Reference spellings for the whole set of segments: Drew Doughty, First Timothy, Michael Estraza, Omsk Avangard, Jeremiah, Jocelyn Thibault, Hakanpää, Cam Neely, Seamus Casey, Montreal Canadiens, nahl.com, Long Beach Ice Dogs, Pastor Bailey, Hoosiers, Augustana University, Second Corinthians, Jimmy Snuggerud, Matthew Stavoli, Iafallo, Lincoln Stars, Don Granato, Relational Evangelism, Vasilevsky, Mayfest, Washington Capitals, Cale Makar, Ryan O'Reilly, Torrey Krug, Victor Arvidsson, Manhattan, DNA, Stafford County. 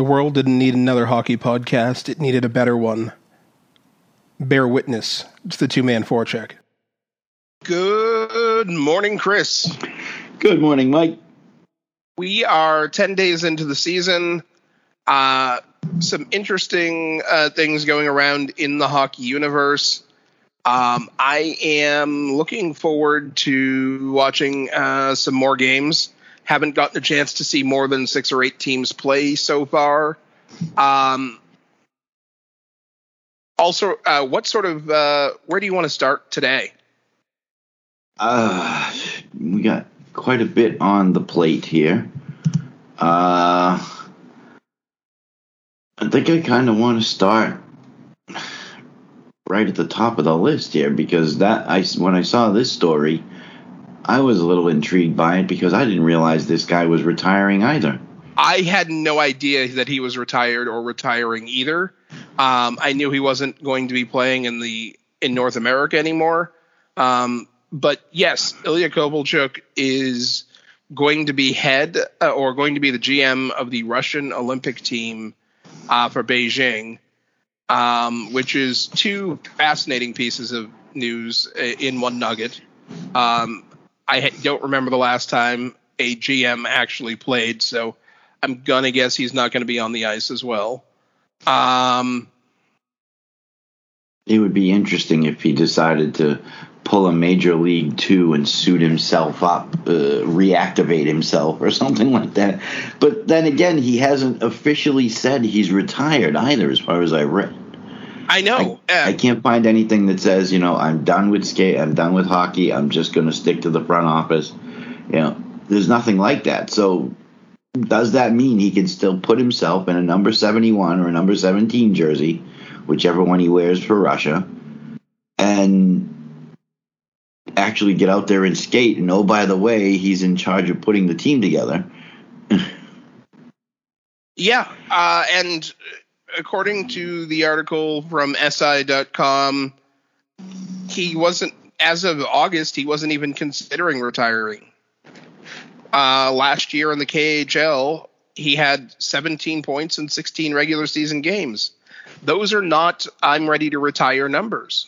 The world didn't need another hockey podcast. It needed a better one. Bear witness to the two-man forecheck. Good morning, Chris. Good morning, Mike. We are 10 days into the season. Some interesting things going around in the hockey universe. I am looking forward to watching some more games. Haven't gotten a chance to see more than 6 or 8 teams play so far. Also, what sort of where do you want to start today? We got quite a bit on the plate here. I think I kind of want to start right at the top of the list here, because when I saw this story, I was a little intrigued by it because I didn't realize this guy was retiring either. I had no idea that he was retired or retiring either. I knew he wasn't going to be playing in North America anymore. But yes, Ilya Kovalchuk is going to be the GM of the Russian Olympic team for Beijing, which is 2 fascinating pieces of news in one nugget. I don't remember the last time a GM actually played, so I'm going to guess he's not going to be on the ice as well. It would be interesting if he decided to pull a Major League 2 and suit himself up, reactivate himself or something like that. But then again, he hasn't officially said he's retired either, as far as I read. I know. I can't find anything that says, I'm done with skate, I'm done with hockey, I'm just going to stick to the front office. There's nothing like that. So does that mean he can still put himself in a number 71 or a number 17 jersey, whichever one he wears for Russia, and actually get out there and skate? And oh, by the way, he's in charge of putting the team together. Yeah. And according to the article from SI.com, he wasn't, as of August, he wasn't even considering retiring. Last year in the KHL, he had 17 points in 16 regular season games. Those are not I'm ready to retire numbers.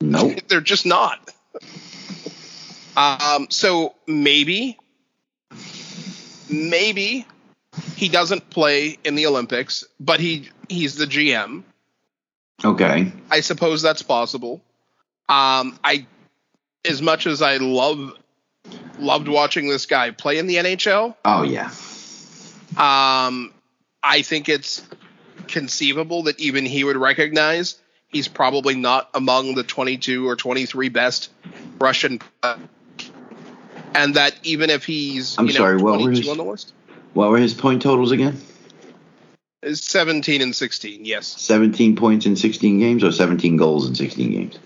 No, nope. They're just not. So maybe he doesn't play in the Olympics, but he's the GM. Okay. I suppose that's possible. As much as I loved watching this guy play in the NHL. Oh, yeah. I think it's conceivable that even he would recognize he's probably not among the 22 or 23 best Russian. And that even if he's, on the list. What were his point totals again? 17 and 16, yes. 17 points in 16 games or 17 goals in 16 games?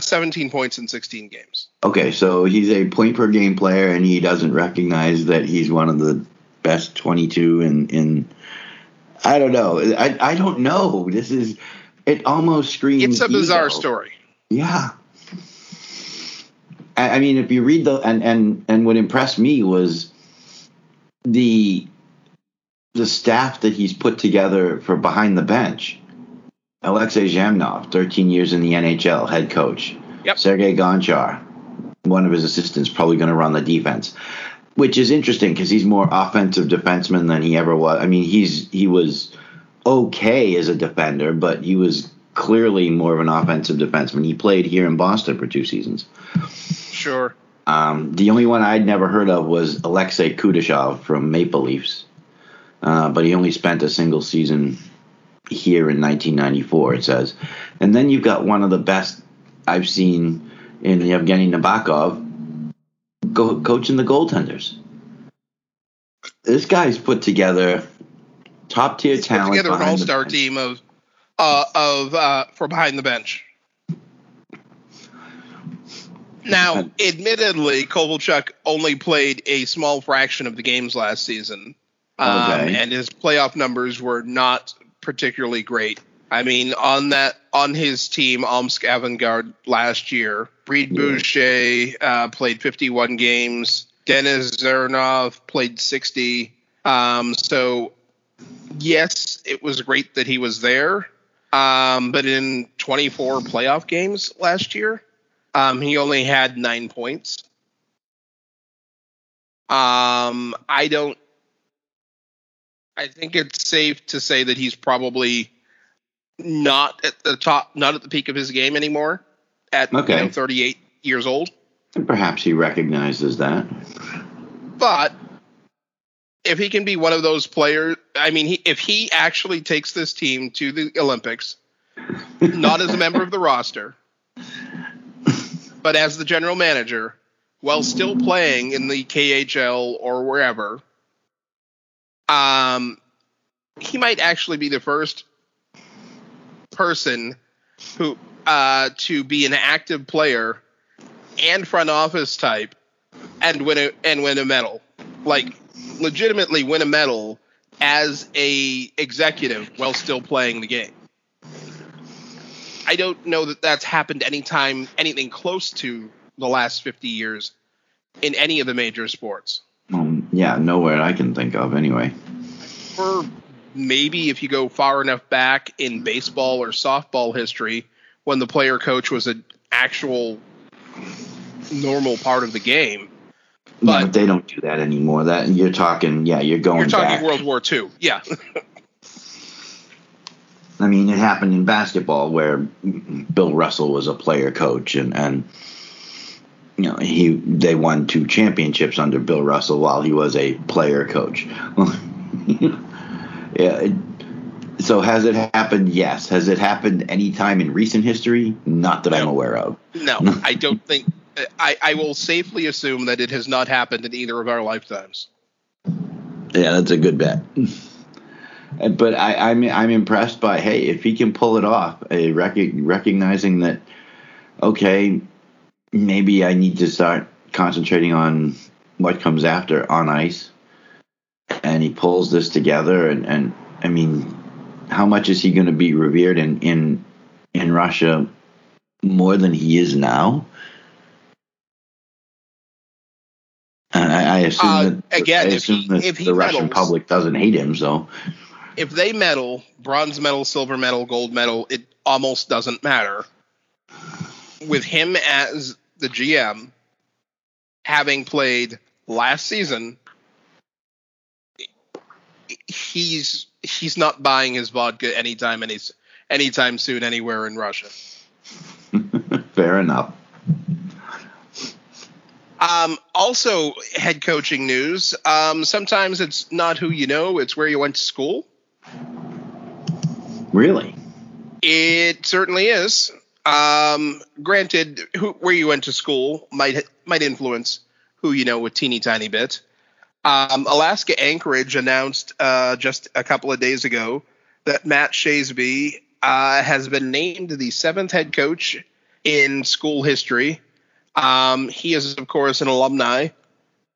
17 points in 16 games. Okay, so he's a point-per-game player, and he doesn't recognize that he's one of the best 22 in I don't know. I don't know. This is – it almost screams – It's a bizarre story. Yeah. I mean, if you read the and what impressed me was – The staff that he's put together for behind the bench. Alexei Zhamnov, 13 years in the NHL, head coach. Yep. Sergei Gonchar, one of his assistants, probably going to run the defense, which is interesting because he's more offensive defenseman than he ever was. I mean, he was okay as a defender, but he was clearly more of an offensive defenseman. He played here in Boston for 2 seasons. Sure. The only one I'd never heard of was Alexei Kudishov from Maple Leafs, but he only spent a single season here in 1994, it says. And then you've got one of the best I've seen in Evgeny Nabokov coaching the goaltenders. This guy's put together top-tier talent. Put together an all-star team for behind the bench. Now, admittedly, Kovalchuk only played a small fraction of the games last season, and his playoff numbers were not particularly great. I mean, on his team, Omsk Avangard last year, Reed Boucher played 51 games. Denis Zernov played 60. So yes, it was great that he was there. But in 24 playoff games last year, he only had 9 points. I think it's safe to say that he's probably not at the top, not at the peak of his game anymore at 38 years old. And perhaps he recognizes that. But if he can be one of those players, I mean, if he actually takes this team to the Olympics, not as a member of the roster, but as the general manager, while still playing in the KHL or wherever, he might actually be the first person who to be an active player and front office type and win a medal. Like, legitimately win a medal as a executive while still playing the game. I don't know that that's happened anytime, anything close to the last 50 years in any of the major sports. Yeah, nowhere I can think of anyway. Or maybe if you go far enough back in baseball or softball history, when the player coach was an actual normal part of the game. But, yeah, but they don't do that anymore. That you're talking, yeah, you're going. You're talking back. World War II, yeah. I mean, it happened in basketball where Bill Russell was a player coach, and you know they won 2 championships under Bill Russell while he was a player coach. Yeah. So has it happened? Yes. Has it happened any time in recent history? Not that I'm aware of. No, I don't think. I will safely assume that it has not happened in either of our lifetimes. Yeah, that's a good bet. But I'm impressed by, hey, if he can pull it off, recognizing that, okay, maybe I need to start concentrating on what comes after on ice. And he pulls this together. And I mean, how much is he going to be revered in Russia more than he is now? And I assume that, again, I assume if the Russian public doesn't hate him. So, if they medal, bronze medal, silver medal, gold medal, it almost doesn't matter. With him as the GM, having played last season, he's not buying his vodka anytime soon anywhere in Russia. Fair enough. Also, head coaching news. Sometimes it's not who you know, it's where you went to school. Really? It certainly is. Granted, where you went to school might influence who you know a teeny tiny bit. Alaska Anchorage announced just a couple of days ago that Matt Shasby has been named the 7th head coach in school history. He is, of course, an alumni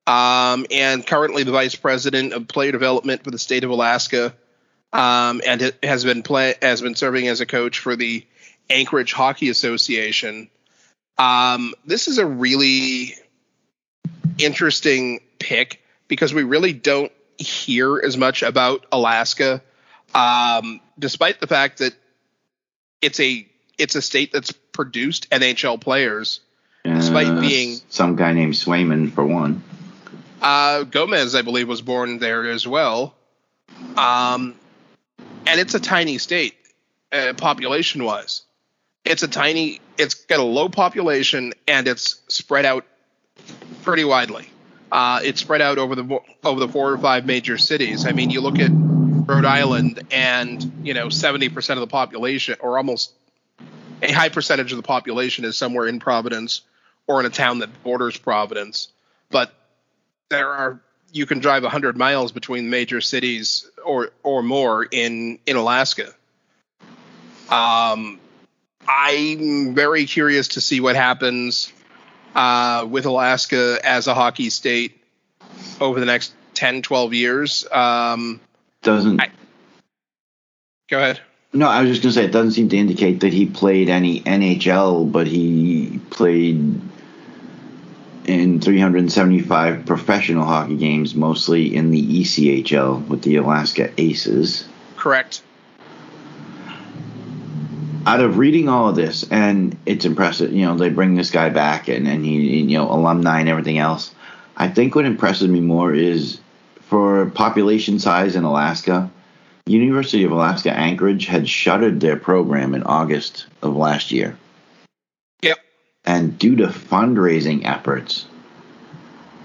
and currently the vice president of player development for the state of Alaska, and has been serving as a coach for the Anchorage Hockey Association. This is a really interesting pick because we really don't hear as much about Alaska, despite the fact that it's a state that's produced NHL players. Despite being some guy named Swayman for one. Gomez, I believe, was born there as well. And it's a tiny state, population-wise. It's got a low population, and it's spread out pretty widely. It's spread out over the 4 or 5 major cities. I mean, you look at Rhode Island, and 70% of the population, or almost a high percentage of the population, is somewhere in Providence, or in a town that borders Providence, but you can drive 100 miles between major cities or more in Alaska. I'm very curious to see what happens with Alaska as a hockey state over the next 10, 12 years. Go ahead. No, I was just going to say it doesn't seem to indicate that he played any NHL, but he played – in 375 professional hockey games, mostly in the ECHL with the Alaska Aces. Correct. Out of reading all of this, and it's impressive, you know, they bring this guy back and he, you know, alumni and everything else. I think what impresses me more is for population size in Alaska, University of Alaska Anchorage had shuttered their program in August of last year. Yep. And due to fundraising efforts,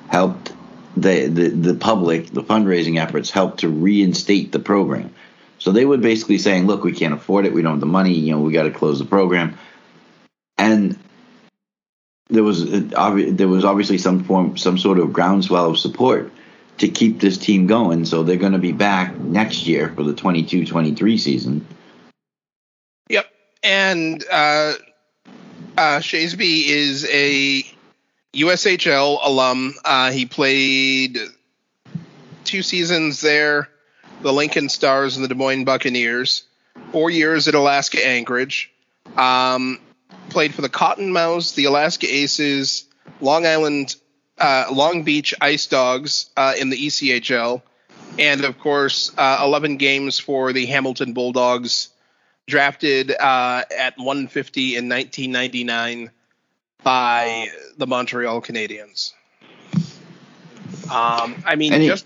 helped the public, the fundraising efforts helped to reinstate the program. So they were basically saying, look, we can't afford it. We don't have the money. You know, we got to close the program. And there was obviously some sort of groundswell of support to keep this team going. So they're going to be back next year for the 22-23 season. Yep. And Shasby is a USHL alum. He played 2 seasons there, the Lincoln Stars and the Des Moines Buccaneers, 4 years at Alaska Anchorage, played for the Cottonmouths, the Alaska Aces, Long Beach Ice Dogs in the ECHL, and, of course, 11 games for the Hamilton Bulldogs, drafted at 150 in 1999 by the Montreal Canadiens. I mean, just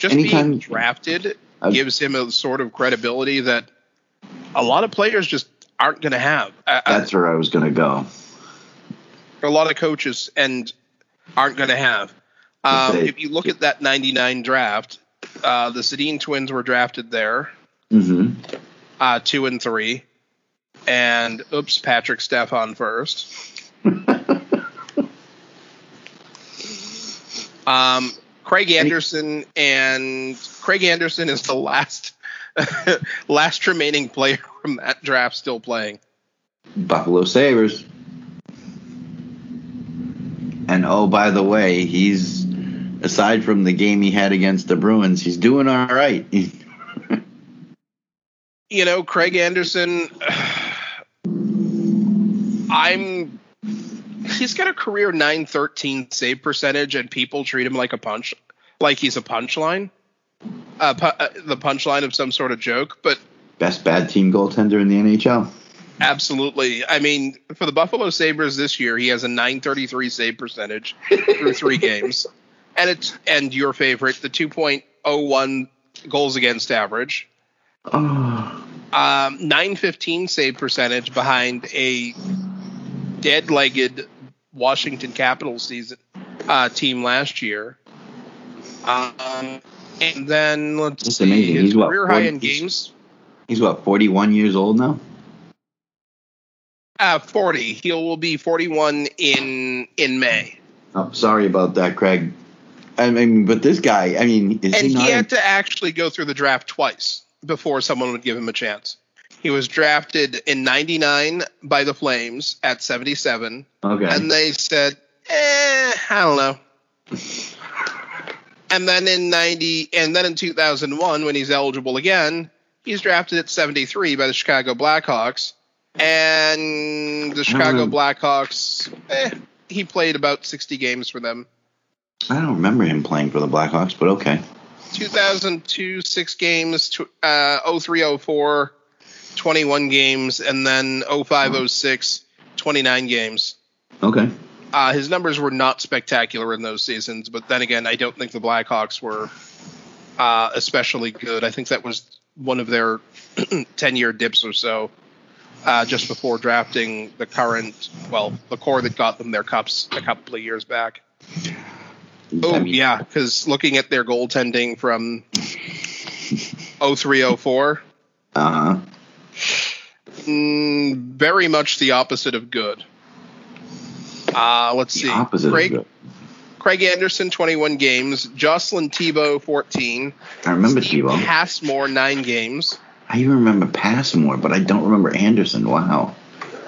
being drafted gives him a sort of credibility that a lot of players just aren't going to have. That's where I was going to go. A lot of coaches and aren't going to have. If you look at that 99 draft, the Sedin twins were drafted there, 2 and 3, and Patrick Stefan first. Craig Anderson is the last remaining player from that draft still playing. Buffalo Sabres. And, oh, by the way, he's, aside from the game he had against the Bruins, he's doing all right. You know, Craig Anderson, he's got a career .913 save percentage, and people treat him like he's a punchline, the punchline of some sort of joke. But best bad team goaltender in the NHL. Absolutely. I mean, for the Buffalo Sabres this year, he has a .933 save percentage through 3 games, and your favorite, the 2.01 goals against average, .915 save percentage behind a dead-legged Washington Capitals team last year. And then let's see, his career high in games. He's what, 41 years old now? 40. He will be 41 in May. Oh, sorry about that, Craig. I mean, but this guy, I mean, is he not? And he had to actually go through the draft twice before someone would give him a chance. He was drafted in 99 by the Flames at 77. Okay. And they said, I don't know. And then in 2001, when he's eligible again, he's drafted at 73 by the Chicago Blackhawks. And the Chicago Blackhawks, he played about 60 games for them. I don't remember him playing for the Blackhawks, but okay. 2002, 6 games, 03-04, 21 games, and then 05-06, 29 games. Okay. His numbers were not spectacular in those seasons, but then again, I don't think the Blackhawks were especially good. I think that was one of their 10-year dips or so. Just before drafting the current, the core that got them their cups a couple of years back. Oh, yeah, because looking at their goaltending from 03-04, very much the opposite of good. Let's see. Craig Anderson, 21 games. Jocelyn Thibault, 14. I remember Thibault. Passmore, 9 games. I even remember Passmore, but I don't remember Anderson. Wow.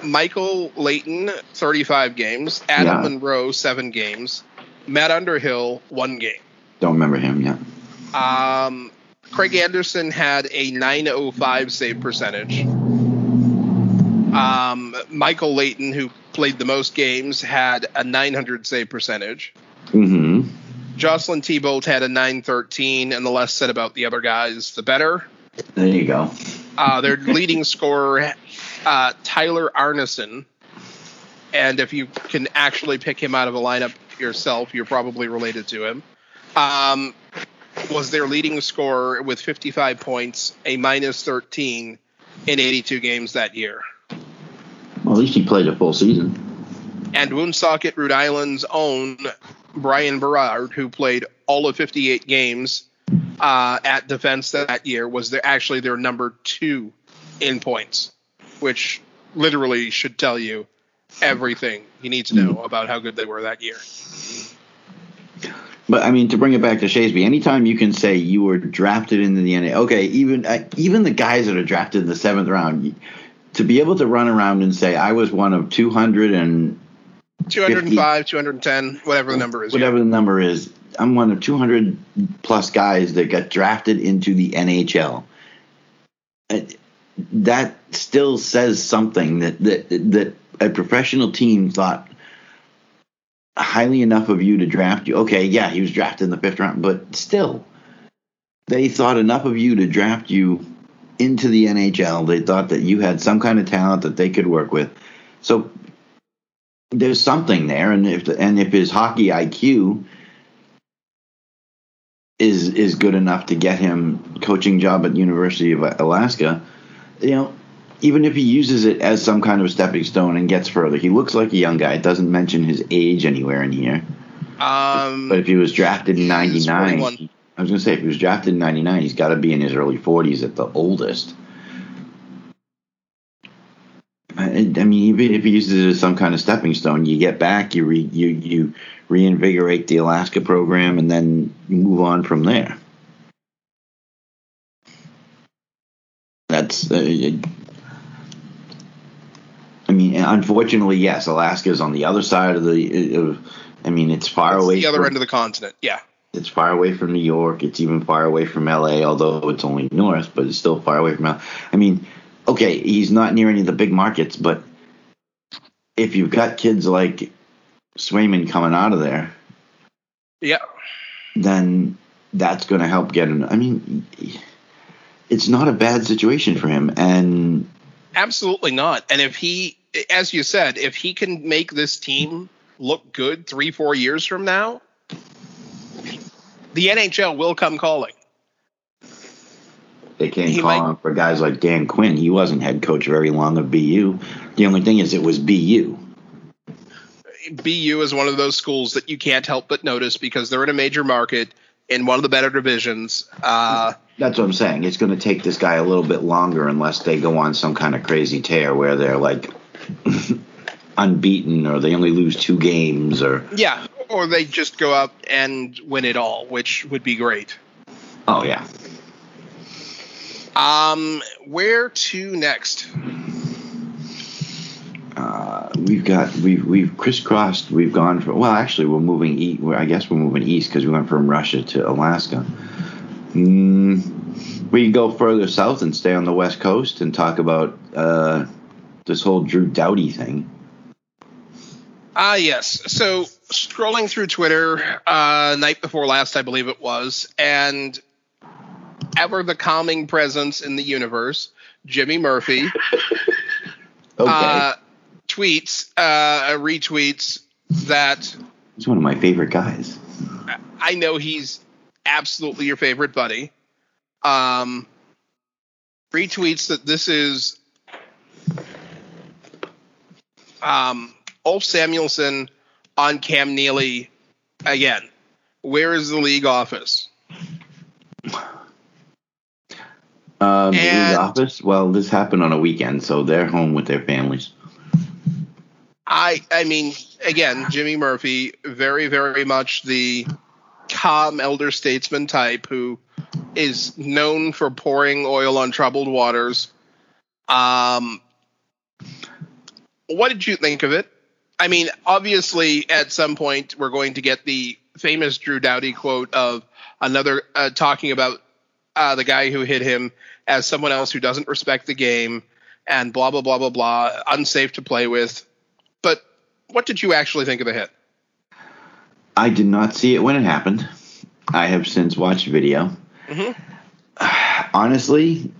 Michael Leighton, 35 games. Adam Monroe, 7 games. Matt Underhill, 1 game. Don't remember him, yeah. Craig Anderson had a .905 save percentage. Michael Leighton, who played the most games, had a 900 save percentage. Mm-hmm. Jocelyn Thibault had a 913, and the less said about the other guys, the better. There you go. Their leading scorer, Tyler Arneson. And if you can actually pick him out of a lineup yourself, you're probably related to him. Was their leading scorer with 55 points, a minus 13 in 82 games that year. Well, at least he played a full season. And Woonsocket, Rhode Island's own Brian Berard, who played all of 58 games at defense that year, was actually their number two in points, which literally should tell you everything you need to know about how good they were that year. But, I mean, to bring it back to Shasby, anytime you can say you were drafted into the NHL, okay, even the guys that are drafted in the seventh round, to be able to run around and say, I was one of 205, 210, whatever the number is. Whatever the number is. I'm one of 200-plus guys that got drafted into the NHL. That still says something that a professional team thought highly enough of you to draft you. Okay, yeah, he was drafted in the fifth round, but still, they thought enough of you to draft you into the NHL. They thought that you had some kind of talent that they could work with. So there's something there, and if his hockey IQ is good enough to get him coaching job at University of Alaska, you know, even if he uses it as some kind of stepping stone and gets further, he looks like a young guy. It doesn't mention his age anywhere in here. But if he was drafted in 99, I was going to say, if he was drafted in 99, he's got to be in his early 40s at the oldest. I mean, even if he uses it as some kind of stepping stone, you get back, you reinvigorate the Alaska program, and then you move on from there. That's, I mean, unfortunately, yes, Alaska is on the other side of it's far away. It's the other end of the continent, yeah. It's far away from New York. It's even far away from L.A., although it's only north, but it's still far away from L.A. I mean, okay, he's not near any of the big markets, but if you've got kids like Swayman coming out of there, yeah, then that's going to help get him. I mean, it's not a bad situation for him. And absolutely not. And if he, as you said, if he can make this team look good 3-4 years from now, the NHL will come calling. They can't call him for guys like Dan Quinn. He wasn't head coach very long of BU. The only thing is it was BU. BU is one of those schools that you can't help but notice because they're in a major market in one of the better divisions. That's what I'm saying. It's going to take this guy a little bit longer unless they go on some kind of crazy tear where they're like unbeaten or they only lose 2 games. Or yeah. Or they just go up and win it all, which would be great. Oh, yeah. Where to next? We've crisscrossed. We've gone from, well, actually, we're moving east. I guess we're moving east because we went from Russia to Alaska. We can go further south and stay on the West Coast and talk about this whole Drew Doughty thing. Yes. So scrolling through Twitter night before last, I believe it was, and ever the calming presence in the universe, Jimmy Murphy, tweets, retweets that. He's one of my favorite guys. I know he's absolutely your favorite buddy. Retweets that this is Ulf Samuelson on Cam Neely again. Where is the league office? The league office? Well, this happened on a weekend, so they're home with their families. I mean, again, Jimmy Murphy, very, very much the calm elder statesman type who is known for pouring oil on troubled waters. What did you think of it? I mean, obviously, at some point, we're going to get the famous Drew Doughty quote of another talking about the guy who hit him as someone else who doesn't respect the game and blah, blah, blah, blah, blah, unsafe to play with. But what did you actually think of the hit? I did not see it when it happened. I have since watched video. Mm-hmm. Honestly,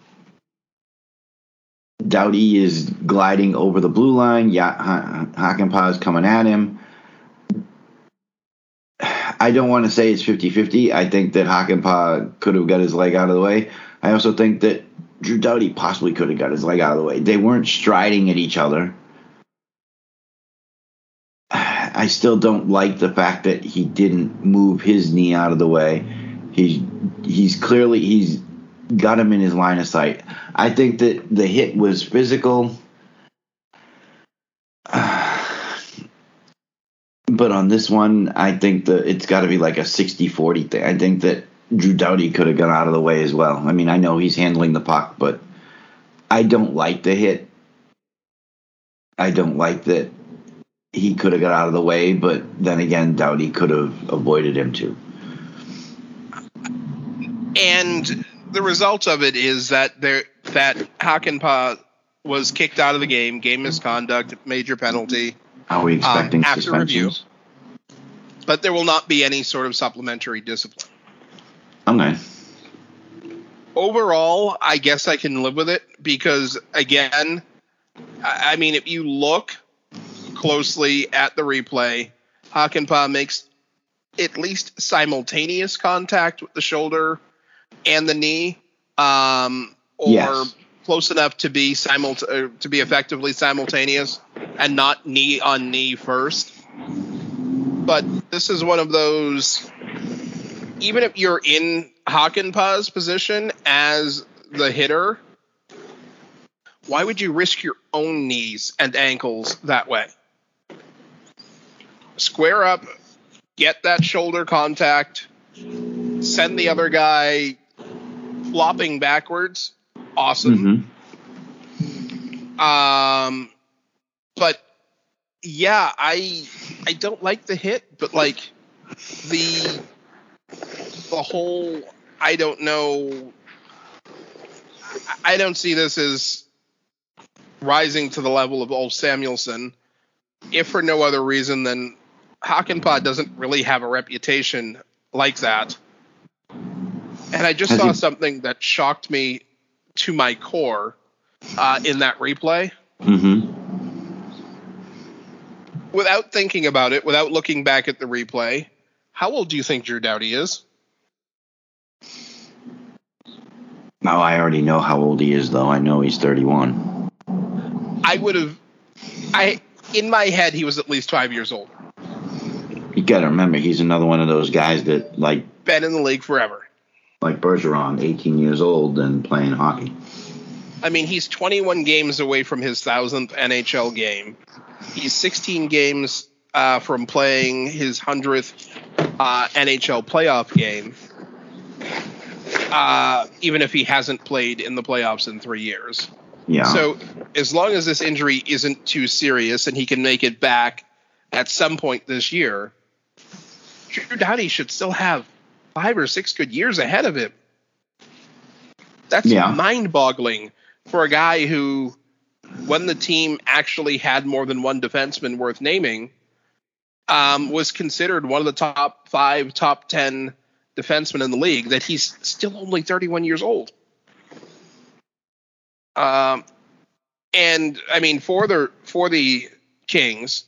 Doughty is gliding over the blue line. Hakanpää is coming at him. I don't want to say it's 50-50. I think that Hakanpää could have got his leg out of the way. I also think that Drew Doughty possibly could have got his leg out of the way. They weren't striding at each other. I still don't like the fact that he didn't move his knee out of the way. He's clearly got him in his line of sight. I think that the hit was physical. But on this one, I think that it's got to be like a 60-40 thing. I think that Drew Doughty could have gone out of the way as well. I mean, I know he's handling the puck, but I don't like the hit. I don't like that he could have got out of the way, but then again, Doughty could have avoided him too. And the result of it is that Hakanpää was kicked out of the game, game misconduct, major penalty. Are we expecting after review? But there will not be any sort of supplementary discipline. Okay. Overall, I guess I can live with it because, again, I mean, if you look closely at the replay, Hakanpää makes at least simultaneous contact with the shoulder and the knee, or yes, close enough to be effectively simultaneous and not knee on knee first. But this is one of those, even if you're in Hakanpää's position as the hitter, why would you risk your own knees and ankles that way? Square up, get that shoulder contact, send the other guy flopping backwards. Awesome. Mm-hmm. But yeah, I don't like the hit, but like the whole, I don't know. I don't see this as rising to the level of old Samuelson, if for no other reason than Hakanpää doesn't really have a reputation like that. And I just saw something that shocked me to my core in that replay. Mm-hmm. Without thinking about it, without looking back at the replay, how old do you think Drew Doughty is? No, I already know how old he is, though. I know he's 31. In my head, he was at least 5 years older. You got to remember, he's another one of those guys that, like, been in the league forever. Like Bergeron, 18 years old and playing hockey. I mean, he's 21 games away from his 1,000th NHL game. He's 16 games from playing his 100th NHL playoff game, even if he hasn't played in the playoffs in 3 years. Yeah. So as long as this injury isn't too serious and he can make it back at some point this year, Drew Doughty should still have 5 or 6 good years ahead of him. That's mind-boggling for a guy who, when the team actually had more than one defenseman worth naming, was considered one of the top 5, top 10 defensemen in the league, that he's still only 31 years old. And, I mean, for the Kings,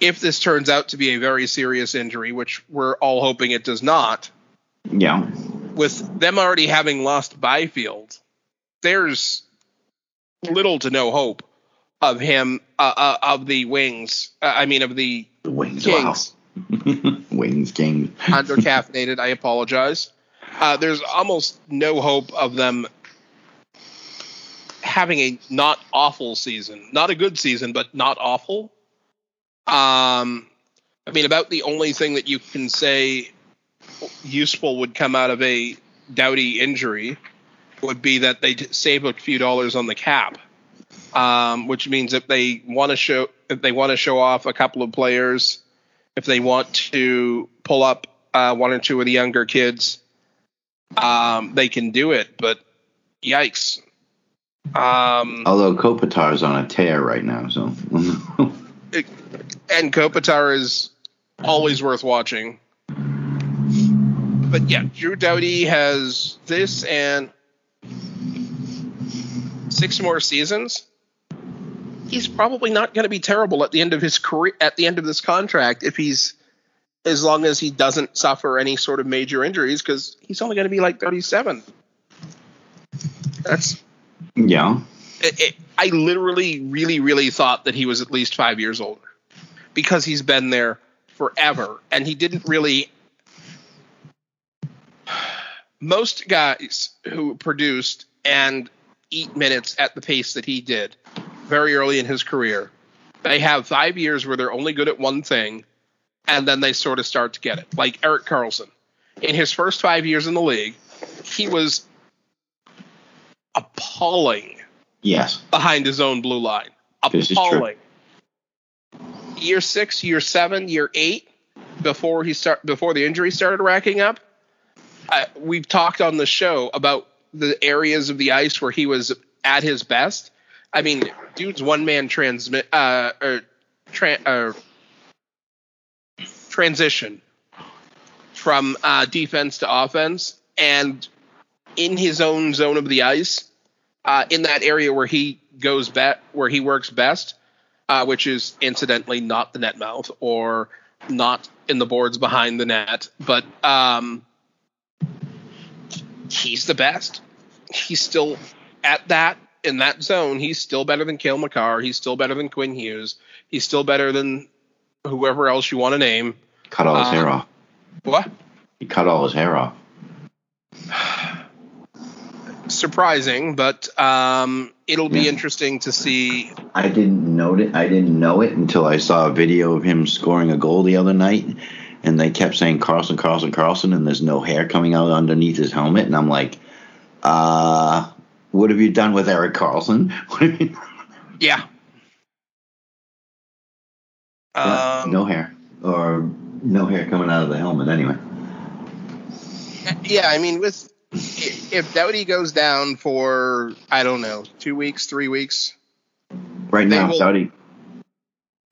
if this turns out to be a very serious injury, which we're all hoping it does not, yeah, with them already having lost Byfield, there's little to no hope of him, of the Wings. I mean, of the Wings, Kings. Wow. Wings, Kings. Undercaffeinated, I apologize. There's almost no hope of them having a not awful season. Not a good season, but not awful. I mean, about the only thing that you can say useful would come out of a Doughty injury would be that they save a few dollars on the cap, which means if they want to show off a couple of players, if they want to pull up one or two of the younger kids, they can do it. But yikes! Although Kopitar's on a tear right now, so. and Kopitar is always worth watching. But yeah, Drew Doughty has this and 6 more seasons. He's probably not going to be terrible at the end of his career, at the end of this contract, if he's, as long as he doesn't suffer any sort of major injuries, because he's only going to be like 37. That's, yeah. I literally, really thought that he was at least 5 years older, because he's been there forever, and he didn't really. Most guys who produced and eat minutes at the pace that he did very early in his career, they have 5 years where they're only good at one thing, and then they sort of start to get it. Like Erik Karlsson, in his first 5 years in the league, he was appalling. Yes. Behind his own blue line. Appalling. Year 6, year 7, year 8, before the injury started racking up, we've talked on the show about the areas of the ice where he was at his best. I mean, dude's one-man transition from defense to offense, and in his own zone of the ice, in that area where he goes where he works best, which is incidentally not the net mouth or not in the boards behind the net, but he's the best. He's still at that, in that zone. He's still better than Cale Makar. He's still better than Quinn Hughes. He's still better than whoever else you want to name. Cut all his hair off. What? He cut all his hair off. Surprising, but it'll be interesting to see. I didn't know it until I saw a video of him scoring a goal the other night, and they kept saying Karlsson, Karlsson, Karlsson, and there's no hair coming out underneath his helmet. And I'm like, what have you done with Erik Karlsson? Yeah. No hair. Or no hair coming out of the helmet anyway. Yeah, I mean, if Doughty goes down for, I don't know, 2 weeks, 3 weeks. Right now, Doughty.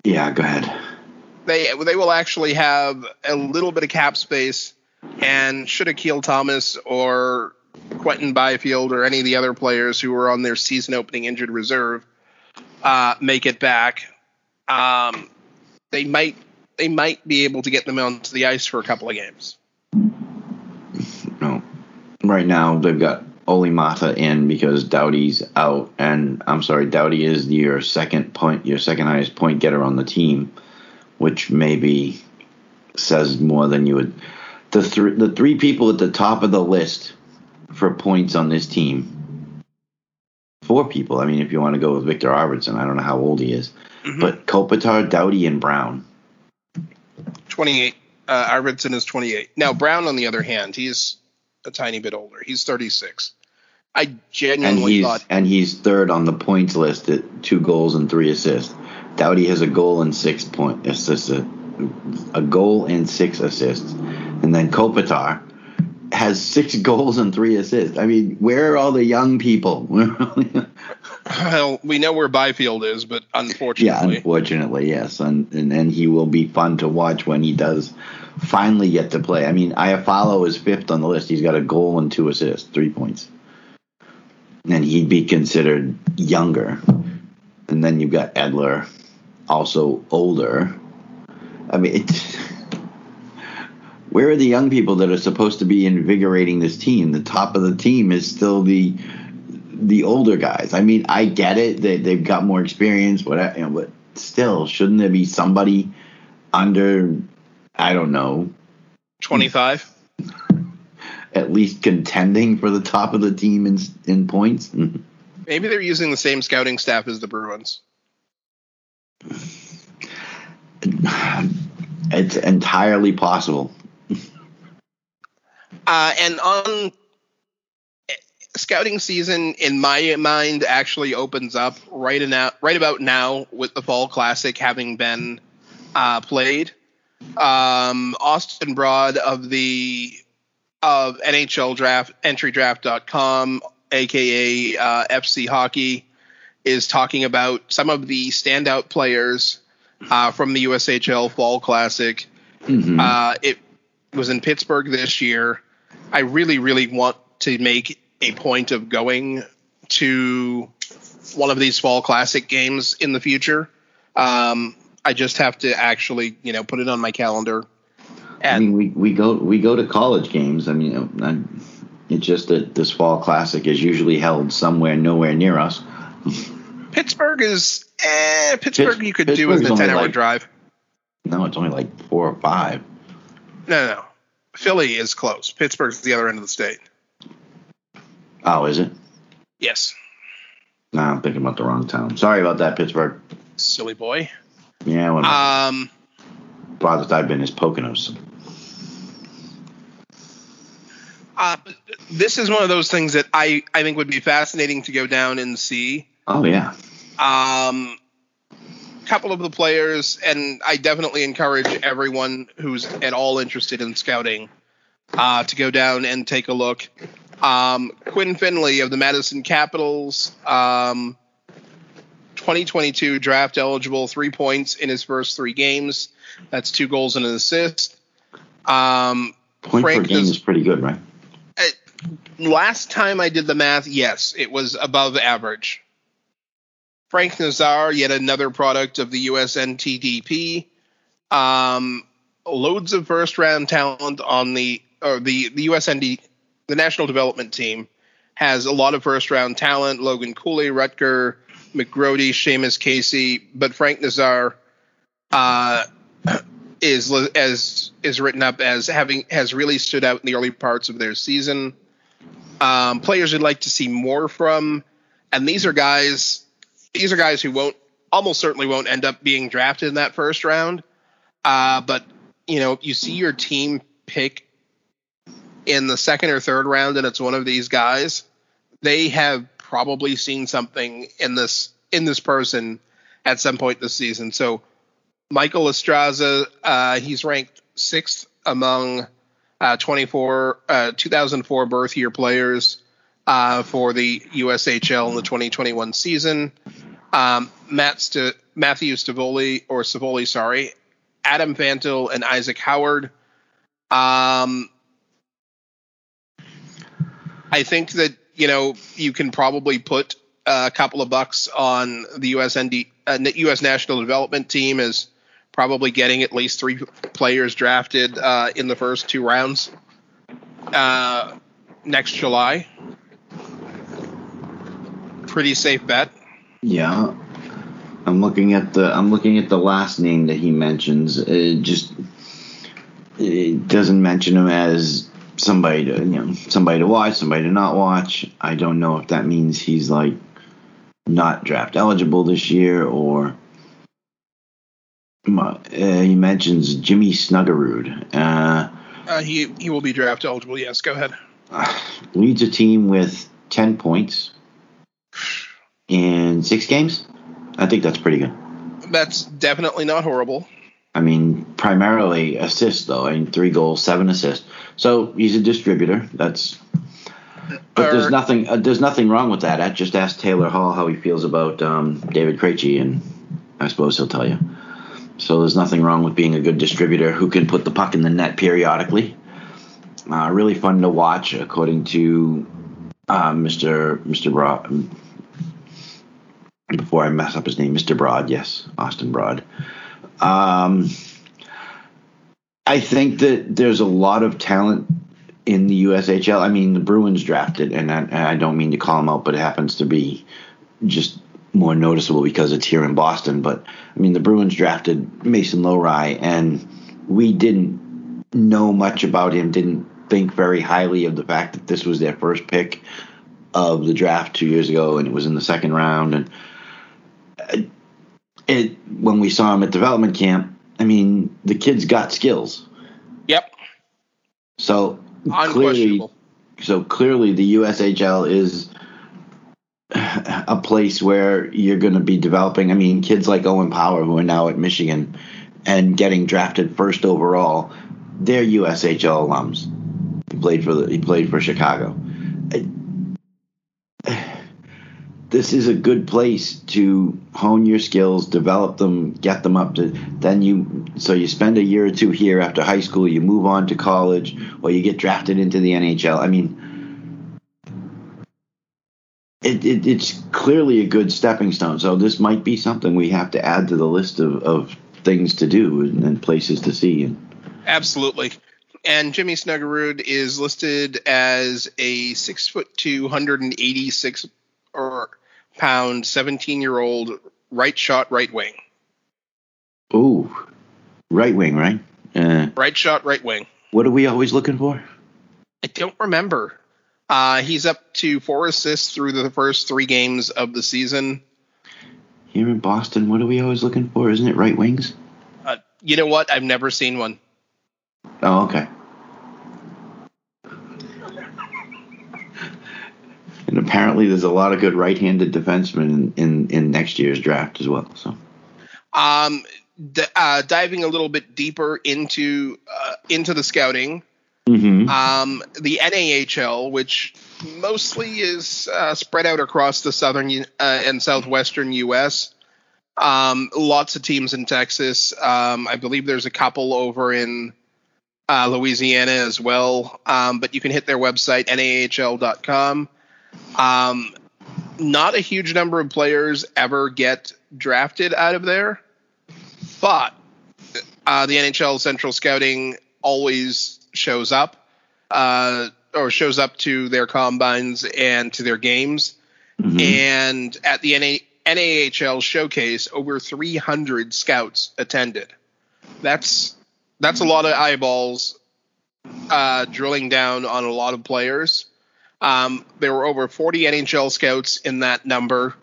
Yeah, go ahead. They will actually have a little bit of cap space, and should Akil Thomas or Quentin Byfield or any of the other players who were on their season-opening injured reserve make it back, they might be able to get them onto the ice for a couple of games. No, right now they've got Oli Mata in because Doughty's out, and I'm sorry, Doughty is your second highest point getter on the team, which maybe says more than you would. The three people at the top of the list for points on this team, 4 people. I mean, if you want to go with Victor Arvidsson, I don't know how old he is. Mm-hmm. But Kopitar, Doughty, and Brown. 28. Arvidsson is 28. Now, Brown, on the other hand, he's a tiny bit older. He's 36. I genuinely thought... And he's third on the points list at 2 goals and 3 assists. Doughty has a goal and 6 assists. And then Kopitar has 6 goals and 3 assists. I mean, where are all the young people? Well, we know where Byfield is, but unfortunately. Yeah, unfortunately, yes. And he will be fun to watch when he does finally get to play. I mean, Iafallo is 5th on the list. He's got a goal and 2 assists, 3 points. And he'd be considered younger. And then you've got Edler, also older. I mean, where are the young people that are supposed to be invigorating this team? The top of the team is still the older guys. I mean, I get it. They've got more experience, whatever, you know, but still, shouldn't there be somebody under, I don't know, 25? At least contending for the top of the team in points? Maybe they're using the same scouting staff as the Bruins. It's entirely possible. And on scouting season, in my mind, actually opens up right about now with the Fall Classic having been played. Austin Broad of NHL Draft EntryDraft.com, aka FC Hockey, is talking about some of the standout players from the USHL Fall Classic. Mm-hmm. It was in Pittsburgh this year. I really, really want to make a point of going to one of these Fall Classic games in the future. I just have to actually, put it on my calendar. And we go to college games. I mean, it's just that this Fall Classic is usually held somewhere nowhere near us. Pittsburgh is you could do as a 10-hour drive. No, it's only like 4 or 5. No. Philly is close. Pittsburgh's the other end of the state. Oh, is it? Yes. Nah, I'm thinking about the wrong town. Sorry about that, Pittsburgh. Silly boy. Yeah. One of the farthest I've been is Poconos. This is one of those things that I think would be fascinating to go down and see. Oh, yeah. Couple of the players, and I definitely encourage everyone who's at all interested in scouting to go down and take a look. Quinn Finley of the Madison Capitals, 2022 draft eligible, 3 points in his first 3 games. That's 2 goals and an assist. Point per game is pretty good, right? Last time I did the math, yes, it was above average. Frank Nazar, yet another product of the USNTDP. Loads of first-round talent on the USND, the National Development Team, has a lot of first-round talent. Logan Cooley, Rutger, McGrody, Seamus Casey, but Frank Nazar is written up as has really stood out in the early parts of their season. Players you'd like to see more from, and these are guys. These are guys who almost certainly won't end up being drafted in that first round. But, you see your team pick in the second or third round and it's one of these guys, they have probably seen something in this person at some point this season. So Michael Estraza, he's ranked 6th among 2004 birth year players for the USHL in the 2021 season. Matthew Stavoli, Adam Fantil, and Isaac Howard. I think that, you can probably put a couple of bucks on the U.S. National Development Team as probably getting at least 3 players drafted in the first 2 rounds next July. Pretty safe bet. Yeah, I'm looking at the last name that he mentions. It doesn't mention him as somebody to watch, somebody to not watch. I don't know if that means he's like not draft eligible this year or. He mentions Jimmy Snuggerud. He will be draft eligible. Yes, go ahead. Leads a team with 10 points. In 6 games, I think that's pretty good. That's definitely not horrible. I mean, primarily assists, though. I mean, 3 goals, 7 assists. So he's a distributor. There's nothing. There's nothing wrong with that. I just asked Taylor Hall how he feels about David Krejci, and I suppose he'll tell you. So there's nothing wrong with being a good distributor who can put the puck in the net periodically. Really fun to watch, according to Mr. Broad. Before I mess up his name, Mr. Broad, yes, Austin Broad. I think that there's a lot of talent in the USHL. I mean, the Bruins drafted, and I don't mean to call them out, but it happens to be just more noticeable because it's here in Boston. But, I mean, the Bruins drafted Mason Lowry, and we didn't know much about him, didn't think very highly of the fact that this was their first pick of the draft 2 years ago, and it was in the second round. And when we saw him at development camp, I mean, the kid's got skills. Yep. So clearly the USHL is a place where you're going to be developing. I mean, kids like Owen Power, who are now at Michigan and getting drafted first overall, they're USHL alums. He played for Chicago. this is a good place to hone your skills, develop them, get them up to, so you spend a year or two here after high school, you move on to college, or you get drafted into the NHL. I mean, it's clearly a good stepping stone. So this might be something we have to add to the list of things to do and places to see. Absolutely. And Jimmy Snuggerud is listed as a 6'2", 186-pound, 17-year-old right shot right wing. Ooh, right wing, right? Right shot right wing. What are we always looking for? I don't remember. He's up to 4 assists through the first 3 games of the season. Here in Boston, what are we always looking for? Isn't it right wings? You know what? I've never seen one. Oh, okay. And apparently there's a lot of good right-handed defensemen in next year's draft as well. So, diving a little bit deeper into the scouting, the NAHL, which mostly is spread out across the southern and southwestern U.S., lots of teams in Texas. I believe there's a couple over in Louisiana as well, but you can hit their website, NAHL.com. Not a huge number of players ever get drafted out of there, but the NHL Central Scouting always shows up to their combines and to their games. Mm-hmm. And at the NAHL showcase, over 300 scouts attended. That's a lot of eyeballs drilling down on a lot of players. There were over 40 NHL scouts in that number,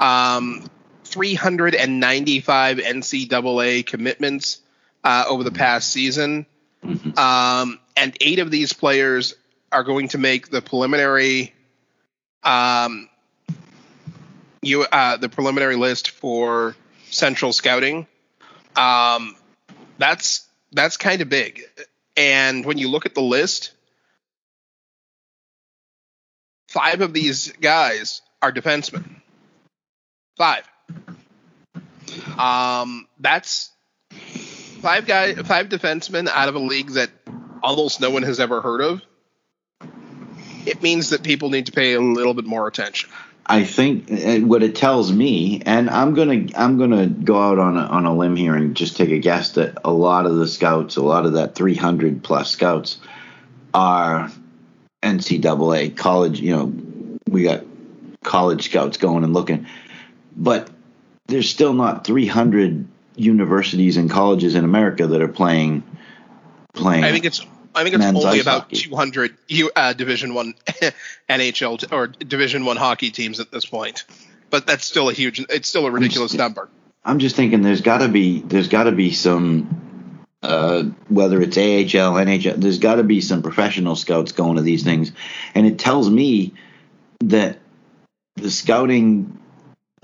395 NCAA commitments over the past season, and 8 of these players are going to make the preliminary list for Central Scouting. That's kind of big, and when you look at the list, 5 of these guys are defensemen. 5. That's 5 defensemen out of a league that almost no one has ever heard of. It means that people need to pay a little bit more attention. I think what it tells me, and I'm gonna go out on a limb here and just take a guess that a lot of the scouts, a lot of that 300 plus scouts, are NCAA college. You know, we got college scouts going and looking, but there's still not 300 universities and colleges in America that are playing. I think it's only about hockey. 200 Division I NHL or Division I hockey teams at this point, but that's still a ridiculous number. I'm just thinking there's got to be some. Whether it's AHL, NHL, there's got to be some professional scouts going to these things. And it tells me that the scouting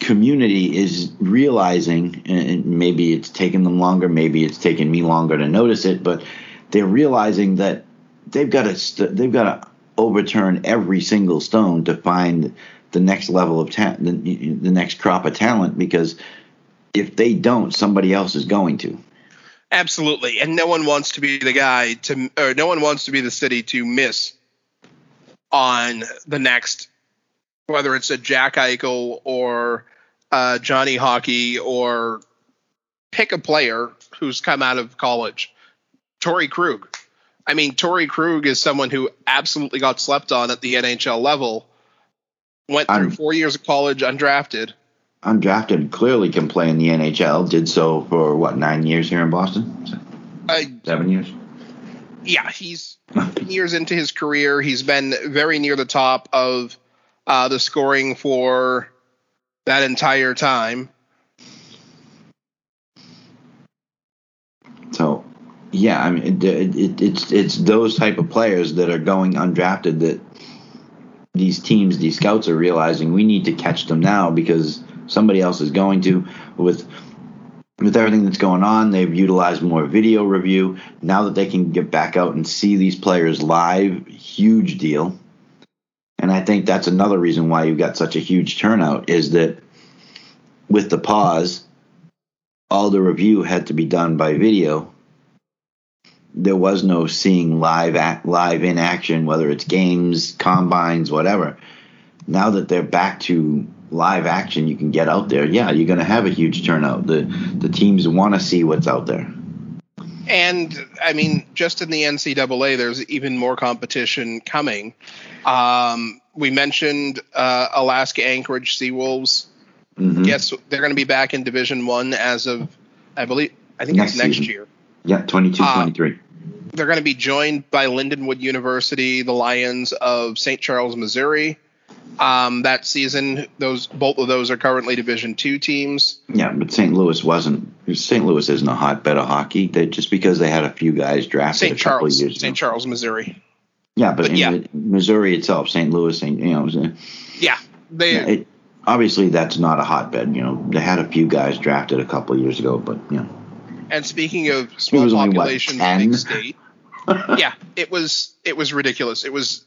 community is realizing, and maybe it's taken them longer, maybe it's taken me longer to notice it, but they're realizing that they've got to overturn every single stone to find the next level of talent, the next crop of talent, because if they don't, somebody else is going to. Absolutely, and no one wants to be no one wants to be the city to miss on the next, whether it's a Jack Eichel or Johnny Hockey, or pick a player who's come out of college. Torrey Krug. I mean, Torrey Krug is someone who absolutely got slept on at the NHL level, went through 4 years of college undrafted. Undrafted, clearly can play in the NHL, did so for, 9 years here in Boston? 7 years? Yeah, he's 9 years into his career. He's been very near the top of the scoring for that entire time. So, yeah, I mean, it's those type of players that are going undrafted that these scouts are realizing we need to catch them now because somebody else is going to. With everything that's going on, they've utilized more video review. Now that they can get back out and see these players live, huge deal. And I think that's another reason why you got such a huge turnout, is that with the pause, all the review had to be done by video. There was no seeing live in action, whether it's games, combines, whatever. Now that they're back to live action, you can get out there. Yeah, you're going to have a huge turnout. The teams want to see what's out there. And, I mean, just in the NCAA, there's even more competition coming. We mentioned Alaska Anchorage Seawolves. Mm-hmm. Yes, they're going to be back in Division I as of, I think it's next season. Year. Yeah, 22-23. They're going to be joined by Lindenwood University, the Lions of St. Charles, Missouri. That season, both of those are currently Division II teams. Yeah, but St. Louis isn't a hotbed of hockey. They, just because they had a few guys drafted a couple of years ago. St. Charles, Missouri. Yeah, but Missouri itself, St. Louis, yeah, obviously that's not a hotbed. You know, they had a few guys drafted a couple of years ago, but you know. And speaking of small population, big state, yeah, it was ridiculous. It was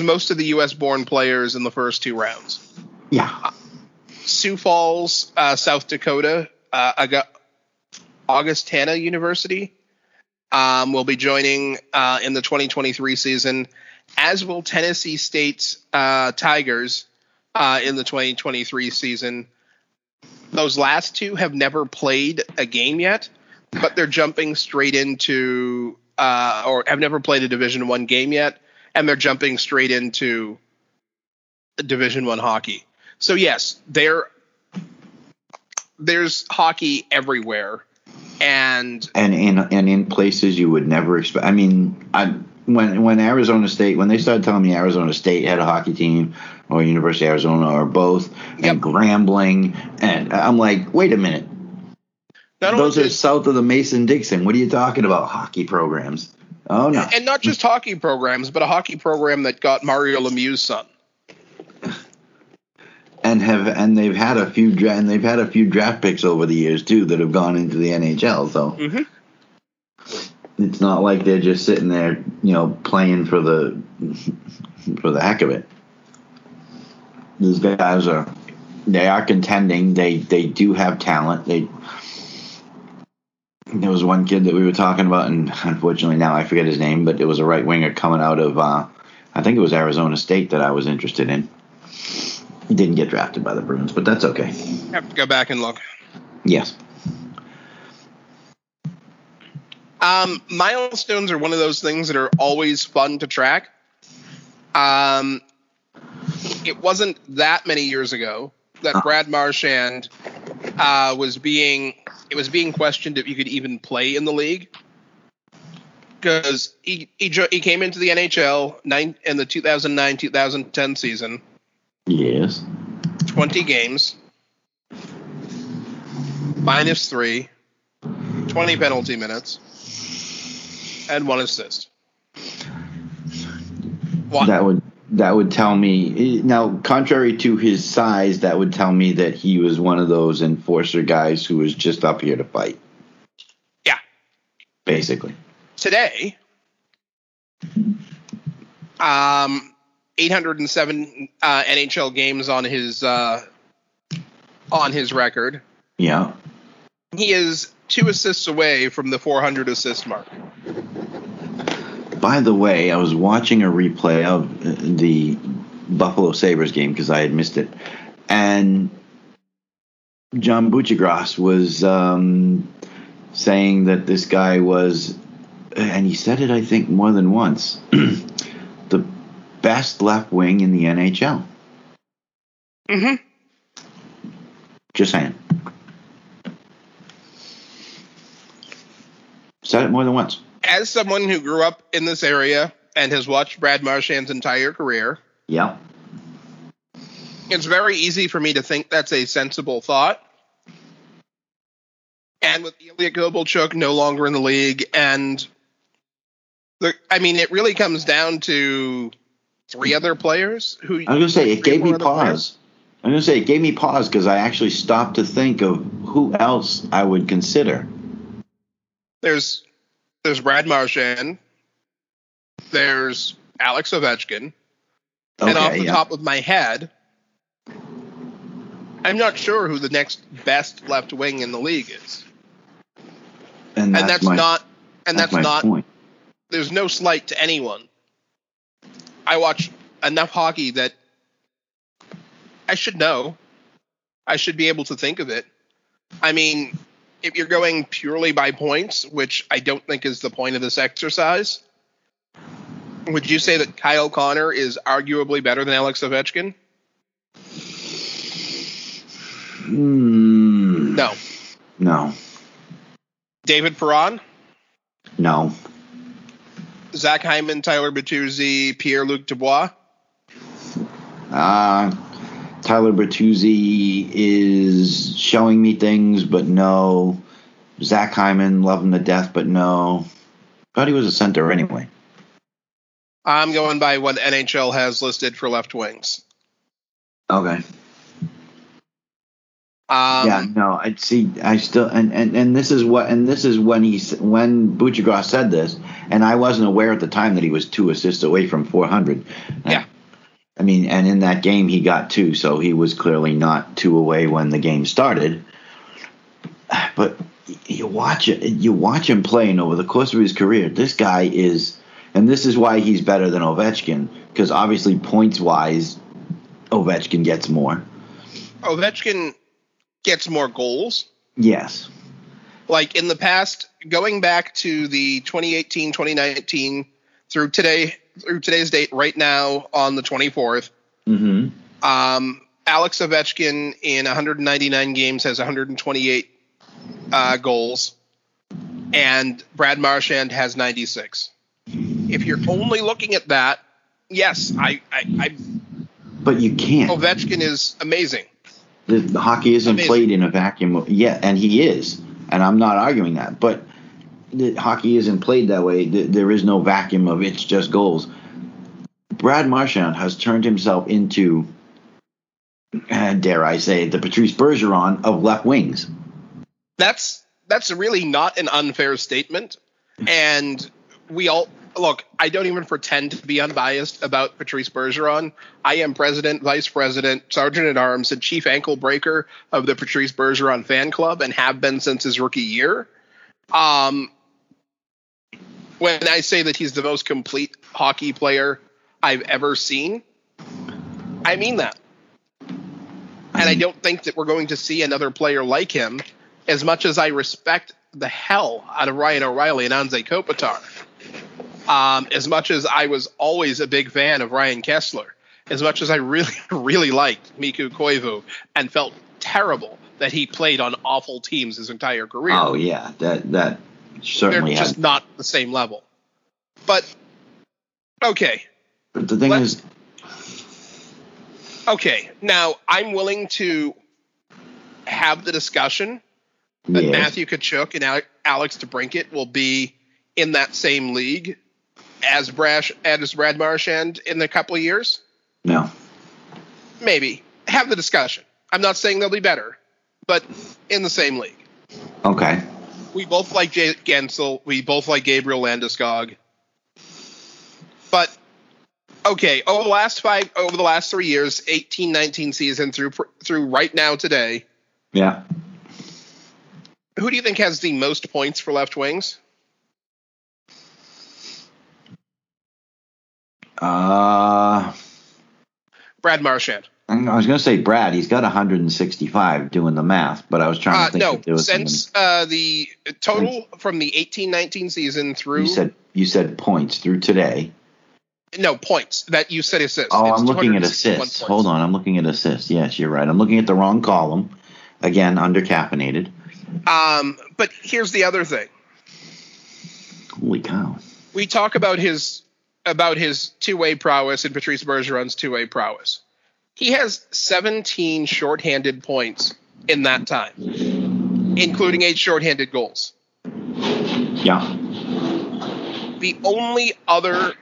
most of the U.S. born players in the first two rounds. Yeah. Sioux Falls, South Dakota, Augustana University will be joining in the 2023 season, as will Tennessee State's Tigers in the 2023 season. Those last two have never played a game yet, but they're jumping straight into or have never played a Division I game yet. And they're jumping straight into Division I hockey. So, yes, there's hockey everywhere. And in places you would never expect. I mean, when Arizona State, when they started telling me Arizona State had a hockey team or University of Arizona or both, yep, and Grambling, and I'm like, wait a minute. Those are south of the Mason-Dixon. What are you talking about? Hockey programs. Oh, no. And not just hockey programs, but a hockey program that got Mario Lemieux's son. And they've had a few draft picks over the years too that have gone into the NHL. So It's not like they're just sitting there, you know, playing for the heck of it. These guys are contending. They do have talent. There was one kid that we were talking about, and unfortunately now I forget his name, but it was a right winger coming out of, I think it was Arizona State that I was interested in. He didn't get drafted by the Bruins, but that's okay. I have to go back and look. Yes. Milestones are one of those things that are always fun to track. It wasn't that many years ago that Brad Marchand was being questioned if you could even play in the league, because he came into the NHL in the 2009-2010 season. Yes. 20 games, -3, 20 penalty minutes, and 1 assist. That would tell me, now, contrary to his size, that would tell me that he was one of those enforcer guys who was just up here to fight. Yeah. Basically. Today, 807 NHL games on his record. Yeah. He is 2 assists away from the 400 assist mark. By the way, I was watching a replay of the Buffalo Sabres game because I had missed it, and John Buchagross was saying that this guy was, and he said it, I think, more than once, the best left wing in the NHL. Mm-hmm. Just saying. Said it more than once. As someone who grew up in this area and has watched Brad Marchand's entire career, yeah, it's very easy for me to think that's a sensible thought. And with Ilya Kovalchuk no longer in the league, and it really comes down to 3 other players. I'm going to say it gave me pause because I actually stopped to think of who else I would consider. There's Brad Marchand. There's Alex Ovechkin. Okay, and off the top of my head, I'm not sure who the next best left wing in the league is. And that's not my point. There's no slight to anyone. I watch enough hockey that I should know. I should be able to think of it. I mean, if you're going purely by points, which I don't think is the point of this exercise, would you say that Kyle Connor is arguably better than Alex Ovechkin? No. David Perron? No. Zach Hyman, Tyler Bertuzzi, Pierre-Luc Dubois? Tyler Bertuzzi is showing me things, but no. Zach Hyman, love him to death, but no. Thought he was a center anyway. I'm going by what NHL has listed for left wings. Okay. I'd see. I still, and this is what, and this is when Bucagras said this, and I wasn't aware at the time that he was 2 assists away from 400. Yeah. I mean, and in that game he got 2, so he was clearly not 2 away when the game started. But you watch him playing over the course of his career. This guy is, and this is why he's better than Ovechkin, because obviously points wise, Ovechkin gets more. Ovechkin gets more goals. Yes. Like in the past, going back to the 2018, 2019 through today's date right now on the 24th, mm-hmm. Alex Ovechkin in 199 games has 128 goals, and Brad Marchand has 96. If you're only looking at that, yes, I but you can't. Ovechkin is amazing. The hockey isn't played in a vacuum. Yeah, and he is. And I'm not arguing that. But the hockey isn't played that way. There is no vacuum of it's just goals. Brad Marchand has turned himself into, dare I say, the Patrice Bergeron of left wings. That's really not an unfair statement. And we all – look, I don't even pretend to be unbiased about Patrice Bergeron. I am president, vice president, sergeant-at-arms, and chief ankle breaker of the Patrice Bergeron fan club and have been since his rookie year. When I say that he's the most complete hockey player I've ever seen, I mean that. And I don't think that we're going to see another player like him, as much as I respect the hell out of Ryan O'Reilly and Anze Kopitar. As much as I was always a big fan of Ryan Kesler, as much as I really, really liked Mikko Koivu and felt terrible that he played on awful teams his entire career. Oh, yeah, that certainly they're just not the same level. But, okay. But the thing is... Okay, now I'm willing to have the discussion that Matthew Tkachuk and Alex DeBrincat will be in that same league as Brad Marchand in a couple of years? No. Maybe. Have the discussion. I'm not saying they'll be better, but in the same league. Okay. We both like Jay Gensel. We both like Gabriel Landeskog. But, okay, over the last 3 years, 18-19 season through right now today. Yeah. Who do you think has the most points for left wings? Brad Marchand. I was going to say Brad. He's got 165 doing the math, but I was trying to think. The total from the 18-19 season through. You said points through today. No, points. That you said assists. Oh, I'm looking at assists. Hold on. I'm looking at assists. Yes, you're right. I'm looking at the wrong column. Again, undercaffeinated. But here's the other thing. Holy cow. We talk about his two-way prowess and Patrice Bergeron's two-way prowess. He has 17 shorthanded points in that time, including 8 shorthanded goals. Yeah. The only other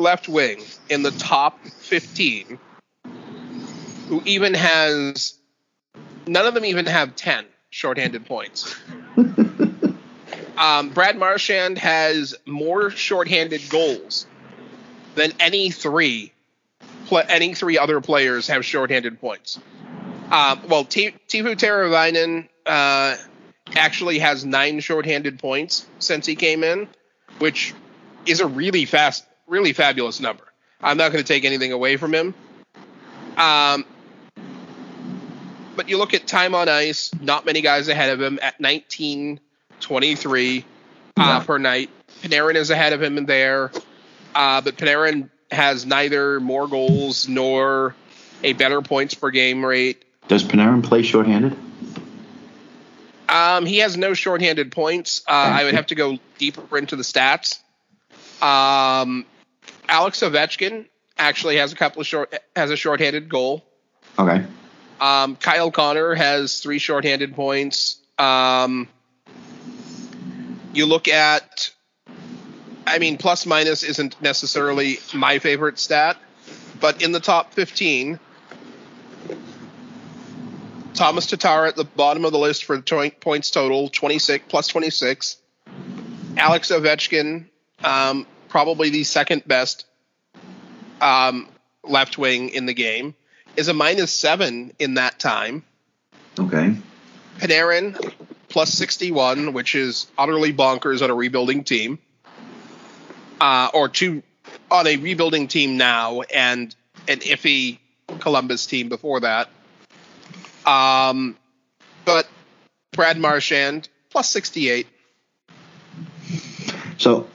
left wing in the top 15 who even has, none of them even have 10 shorthanded points. Brad Marchand has more shorthanded goals than any three other players have shorthanded points. Well, Teppo Teravainen actually has 9 shorthanded points since he came in, which is a really fast, really fabulous number. I'm not going to take anything away from him. But you look at time on ice, not many guys ahead of him at 19.23 per night. Panarin is ahead of him in there, but Panarin has neither more goals nor a better points per game rate. Does Panarin play shorthanded? He has no shorthanded points. I would have to go deeper into the stats. Alex Ovechkin actually has a shorthanded goal. Okay. Kyle Connor has 3 shorthanded points. You look at, plus minus isn't necessarily my favorite stat, but in the top 15, Thomas Tatar at the bottom of the list for points total, 26 plus 26. Alex Ovechkin, probably the second best left wing in the game, is a -7 in that time. Okay. Panarin, plus 61, which is utterly bonkers on a rebuilding team. On a rebuilding team now and an iffy Columbus team before that. But Brad Marchand, plus 68. So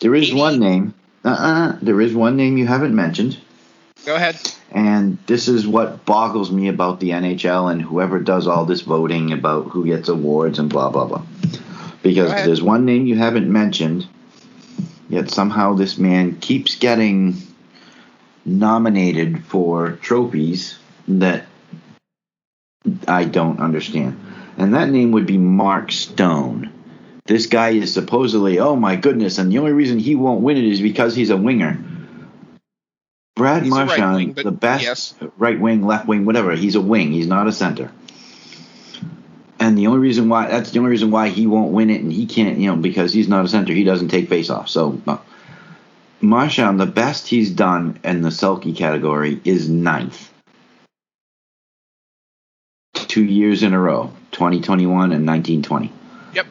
there is one name. There is one name you haven't mentioned. Go ahead. And this is what boggles me about the NHL and whoever does all this voting about who gets awards and blah, blah, blah. Because there's one name you haven't mentioned, yet somehow this man keeps getting nominated for trophies that I don't understand. And that name would be Mark Stone. This guy is supposedly, oh my goodness, and the only reason he won't win it is because he's a winger. Brad Marchand, right wing, the best right wing, left wing, whatever. He's a wing. He's not a center. And the only reason why he won't win it, and he can't, because he's not a center. He doesn't take faceoff. So Marchand, the best he's done in the Selke category is 9th. 2 years in a row, 2021 and 1920. Yep.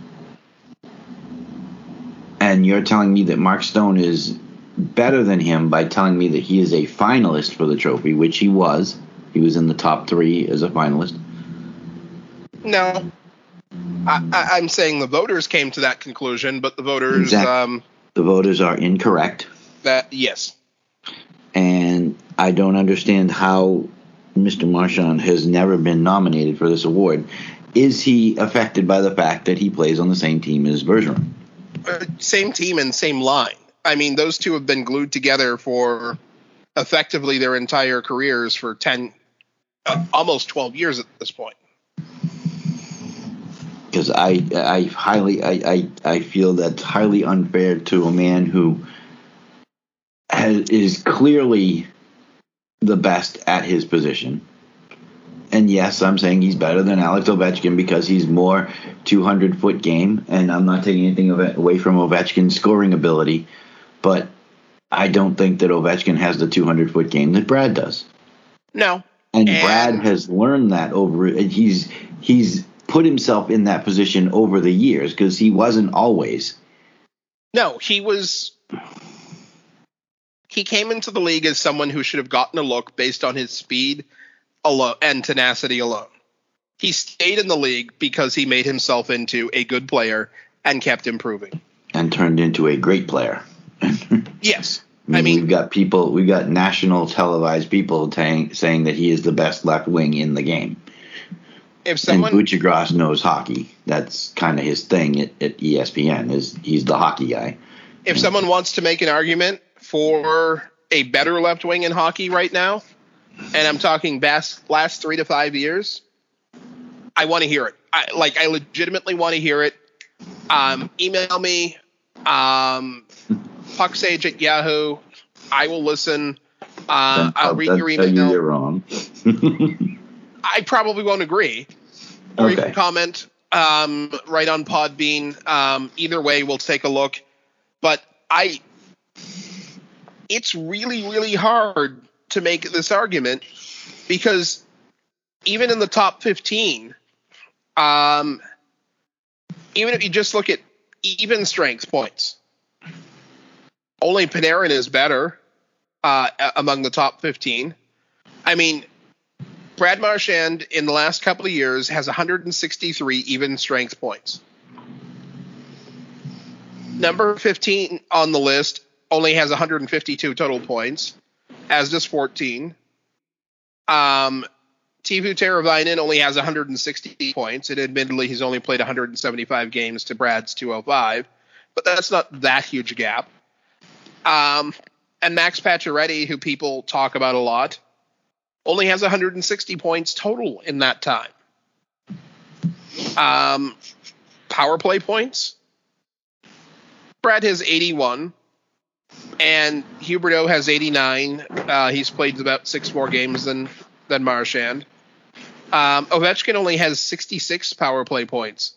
And you're telling me that Mark Stone is better than him by telling me that he is a finalist for the trophy, which he was. He was in the top 3 as a finalist. No. I'm saying the voters came to that conclusion, but the voters... Exactly. The voters are incorrect. Yes. And I don't understand how Mr. Marchand has never been nominated for this award. Is he affected by the fact that he plays on the same team as Bergeron? Same team and same line. Those two have been glued together for effectively their entire careers for 10, almost 12 years at this point. Because I feel that's highly unfair to a man who is clearly the best at his position. And yes, I'm saying he's better than Alex Ovechkin because he's more 200-foot game, and I'm not taking anything away from Ovechkin's scoring ability, but I don't think that Ovechkin has the 200-foot game that Brad does. No. And Brad has learned that over – he's put himself in that position over the years because he wasn't always. No, he was – he came into the league as someone who should have gotten a look based on his speed – alone and tenacity alone. He stayed in the league because he made himself into a good player and kept improving. And turned into a great player. Yes. We've got national televised people saying that he is the best left wing in the game. And Bucciagras knows hockey. That's kind of his thing at ESPN, is he's the hockey guy. If someone wants to make an argument for a better left wing in hockey right now, and I'm talking last 3 to 5 years, I want to hear it. I legitimately want to hear it. Email me, pucksage@yahoo. I will listen. I'll read your email. You're wrong. I probably won't agree. Or you can comment right on Podbean. Either way, we'll take a look. But it's really, really hard to make this argument because even in the top 15, even if you just look at even strength points, only Panarin is better among the top 15. I mean, Brad Marchand in the last couple of years has 163 even strength points. Number 15 on the list only has 152 total points, as does 14. Tiivu Teravainen only has 160 points, and admittedly he's only played 175 games to Brad's 205, but that's not that huge a gap. And Max Pacioretty, who people talk about a lot, only has 160 points total in that time. Power play points, Brad has 81, and Huberdeau has 89. He's played about six more games than Marchand. Ovechkin only has 66 power play points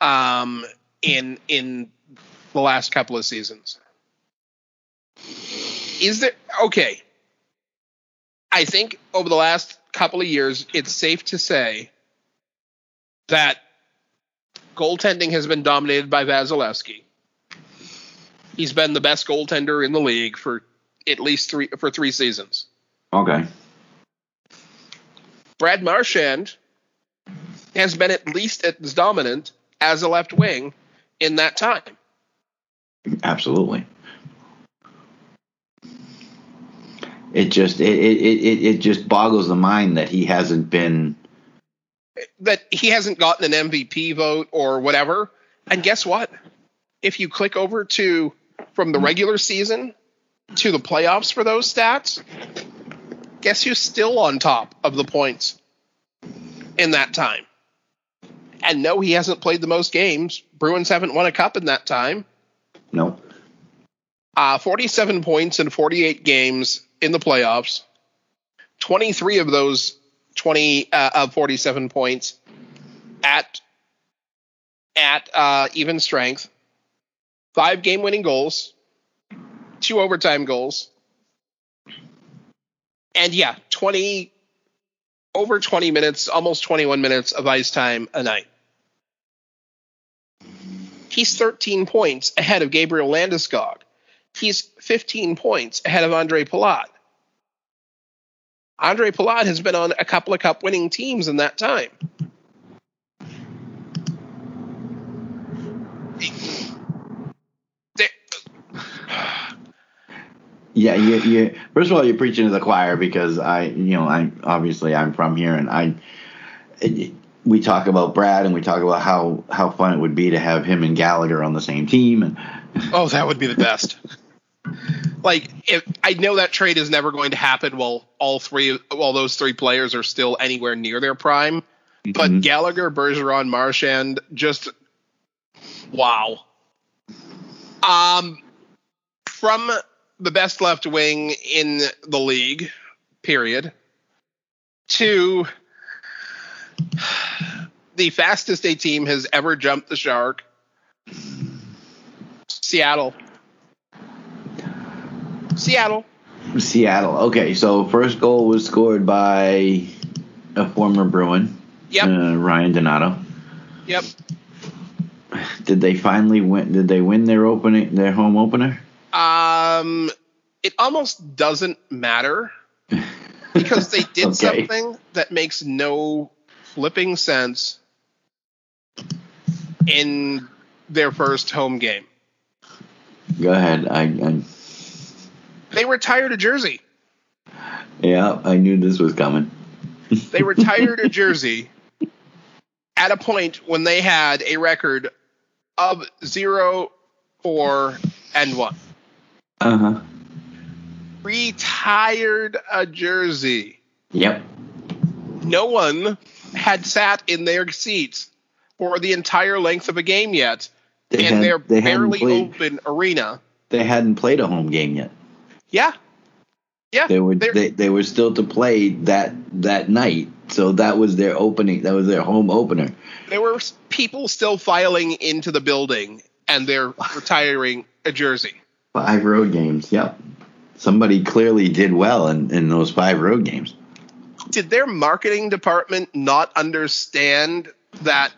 in the last couple of seasons. Is there okay? I think over the last couple of years, it's safe to say that goaltending has been dominated by Vasilevsky. He's been the best goaltender in the league for at least three seasons. Okay. Brad Marchand has been at least as dominant as a left wing in that time. Absolutely. It just boggles the mind that he hasn't been gotten an MVP vote or whatever. And guess what? If you click over to from the regular season to the playoffs for those stats, guess who's still on top of the points in that time? And no, he hasn't played the most games. Bruins haven't won a cup in that time. No. 47 points in 48 games in the playoffs. 23 of those 47 points at even strength. 5 game-winning goals, 2 overtime goals, and 20 minutes, almost 21 minutes of ice time a night. He's 13 points ahead of Gabriel Landeskog. He's 15 points ahead of Andre Palat. Andre Palat has been on a couple of cup-winning teams in that time. Yeah, you first of all, you're preaching to the choir because I'm from here, and we talk about Brad and we talk about how fun it would be to have him and Gallagher on the same team. And oh, that would be the best. Like, if I know that trade is never going to happen while those three players are still anywhere near their prime, mm-hmm. But Gallagher, Bergeron, Marchand, just wow. From the best left wing in the league, period, to the fastest a team has ever jumped the shark, Seattle. Seattle. Okay, so first goal was scored by a former Bruin, yep. Ryan Donato. Yep. Did they finally win? Did they win their home opener? It almost doesn't matter because they did something that makes no flipping sense in their first home game. Go ahead. They retired a jersey. Yeah, I knew this was coming. They retired a jersey at a point when they had a record of 0-4-1. Uh-huh. Retired a jersey. Yep. No one had sat in their seats for the entire length of a game yet in their barely open arena. They hadn't played a home game yet. Yeah. Yeah. They were still to play that night. So that was their opening. That was their home opener. There were people still filing into the building and they're retiring a jerszy. 5 road games, yep. somebody clearly did well in those 5 road games. Did their marketing department not understand that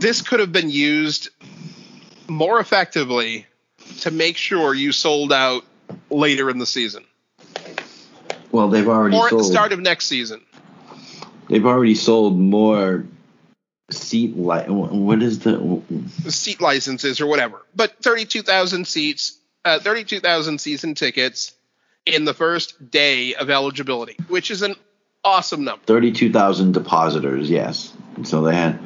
this could have been used more effectively to make sure you sold out later in the season? Well, they've already sold. Or at the start of next season. They've already sold more seat licenses or whatever. But 32,000 seats, 32,000 season tickets in the first day of eligibility, which is an awesome number. 32,000 depositors, yes. And so they had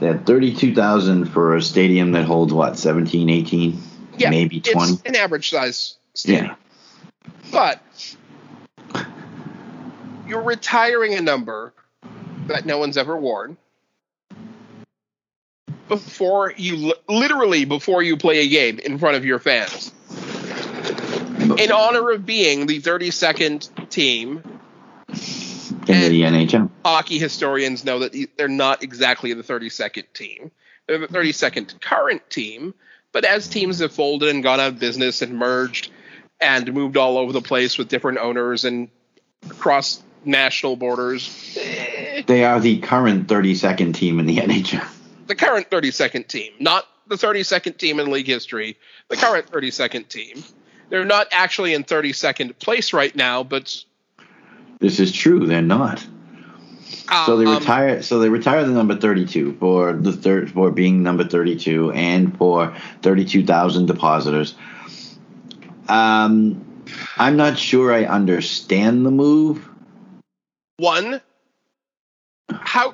32,000 for a stadium that holds, 17, 18, yeah, maybe 20? It's an average size stadium. Yeah. But you're retiring a number that no one's ever worn before you play a game in front of your fans, in honor of being the 32nd team. In the NHL. Hockey historians know that they're not exactly the 32nd team. They're the 32nd current team, but as teams have folded and gone out of business and merged and moved all over the place with different owners and across national borders. They are the current 32nd team in the NHL. The current 32nd team, not the 32nd team in league history, the current 32nd team. They're not actually in 32nd place right now, but... This is true. They're not. So they retire the number 32 for being number 32 and for 32,000 depositors. I'm not sure I understand the move. One, how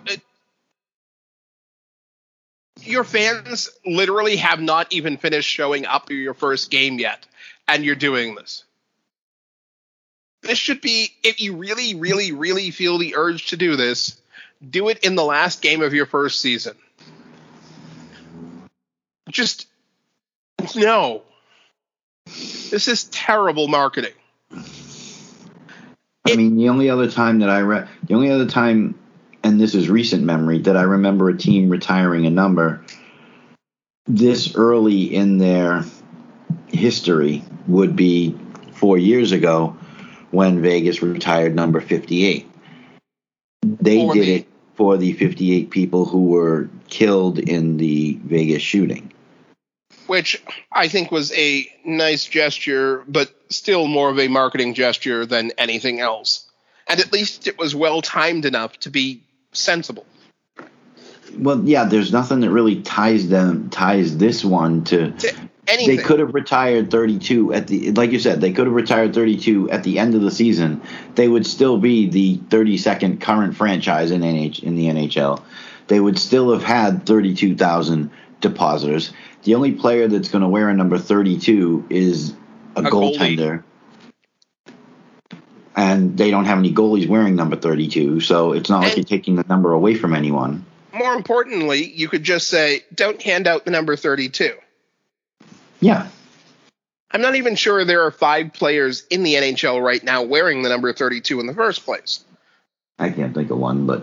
your fans literally have not even finished showing up to your first game yet, and you're doing this. This should be, if you really, really, really feel the urge to do this, do it in the last game of your first season. Just, no. This is terrible marketing. The only other time, and this is recent memory, that I remember a team retiring a number this early in their history would be 4 years ago, when Vegas retired number 58. They did it for the 58 people who were killed in the Vegas shooting. Which I think was a nice gesture, but still more of a marketing gesture than anything else. And at least it was well-timed enough to be sensible. Well, yeah, there's nothing that really ties this one to anything. They could have retired 32 at the end of the season. They would still be the 32nd current franchise in the NHL. They would still have had 32,000 depositors. The only player that's going to wear a number 32 is a goaltender. And they don't have any goalies wearing number 32, so it's not like you're taking the number away from anyone. More importantly, you could just say, don't hand out the number 32. Yeah. I'm not even sure there are 5 players in the NHL right now wearing the number 32 in the first place. I can't think of one, but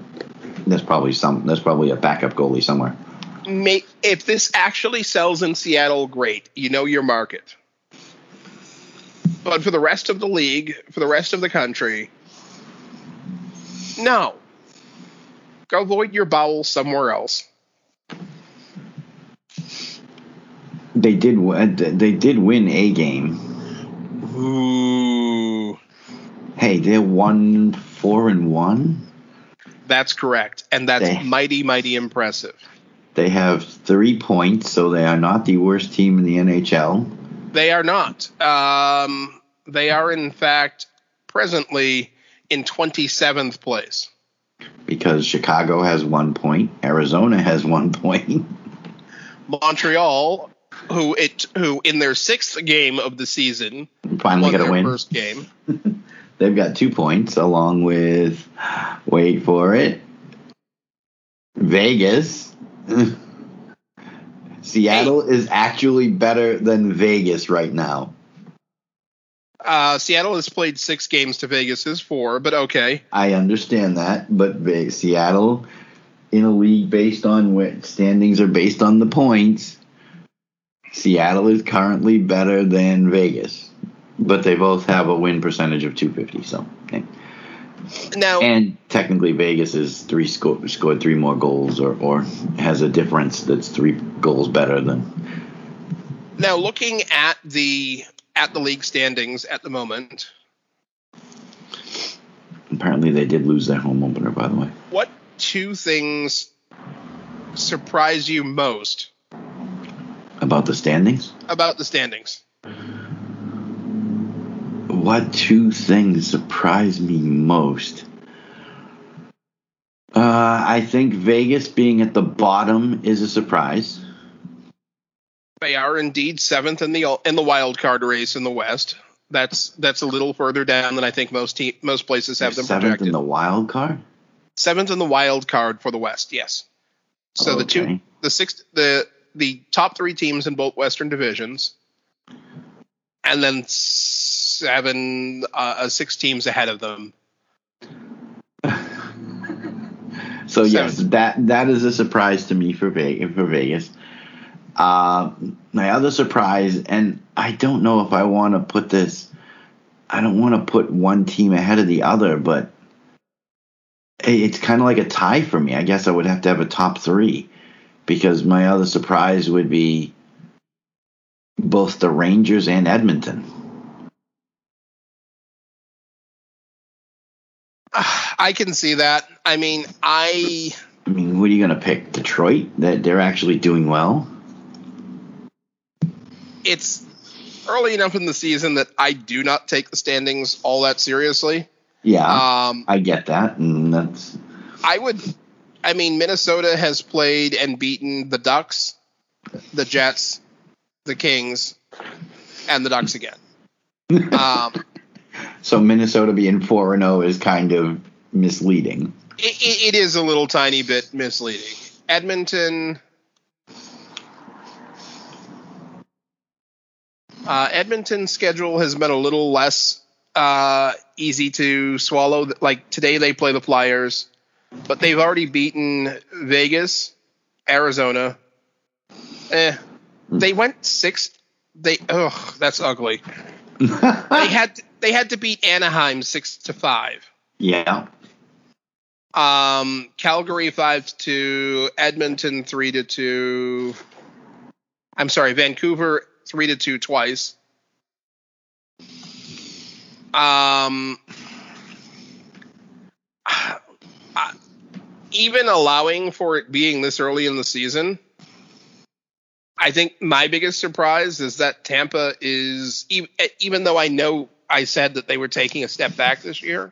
there's probably a backup goalie somewhere. If this actually sells in Seattle, great. You know your market. But for the rest of the league, for the rest of the country, no. Go void your bowels somewhere else. They did win a game. Ooh. Hey, they're 4-1. That's correct, and that's mighty, mighty impressive. They have 3 points, so they are not the worst team in the NHL. They are not. They are, in fact, presently in 27th place. Because Chicago has 1 point, Arizona has 1 point. Montreal, who in their 6th game of the season finally got a win. First game, they've got 2 points, along with, wait for it, Vegas. Seattle is actually better than Vegas right now. Seattle has played 6 games to Vegas's 4, but okay. I understand that, but Seattle in a league based on standings are based on the points. Seattle is currently better than Vegas, but they both have a win percentage of 250. So, no. And technically Vegas is scored three more goals or has a difference that's three goals better than. Now, looking at the league standings at the moment. Apparently they did lose their home opener, by the way. What two things surprise you most? About the standings. What two things surprise me most? I think Vegas being at the bottom is a surprise. They are indeed seventh in the wild card race in the West. That's a little further down than I think most places have them projected. Seventh in the wild card? Seventh in the wild card for the West, yes. So okay. The top three teams in both Western divisions, and then six teams ahead of them. So yes, that is a surprise to me for Vegas. My other surprise, and I don't know if I want to put this. I don't want to put one team ahead of the other, but it's kind of like a tie for me. I guess I would have to have a top three. Because my other surprise would be both the Rangers and Edmonton. I can see that. I mean, who are you going to pick? Detroit? That they're actually doing well? It's early enough in the season that I do not take the standings all that seriously. Yeah, I get that. And that's. Minnesota has played and beaten the Ducks, the Jets, the Kings, and the Ducks again. So Minnesota being 4-0 is kind of misleading. It is a little tiny bit misleading. Edmonton's schedule has been a little less easy to swallow. Like today they play the Flyers. But they've already beaten Vegas, Arizona. They went sixth. That's ugly. They had to beat Anaheim 6-5. Yeah. Calgary 5-2, Edmonton 3-2. I'm sorry, Vancouver 3-2 twice. Even allowing for it being this early in the season, I think my biggest surprise is that Tampa is, even though I know I said that they were taking a step back this year,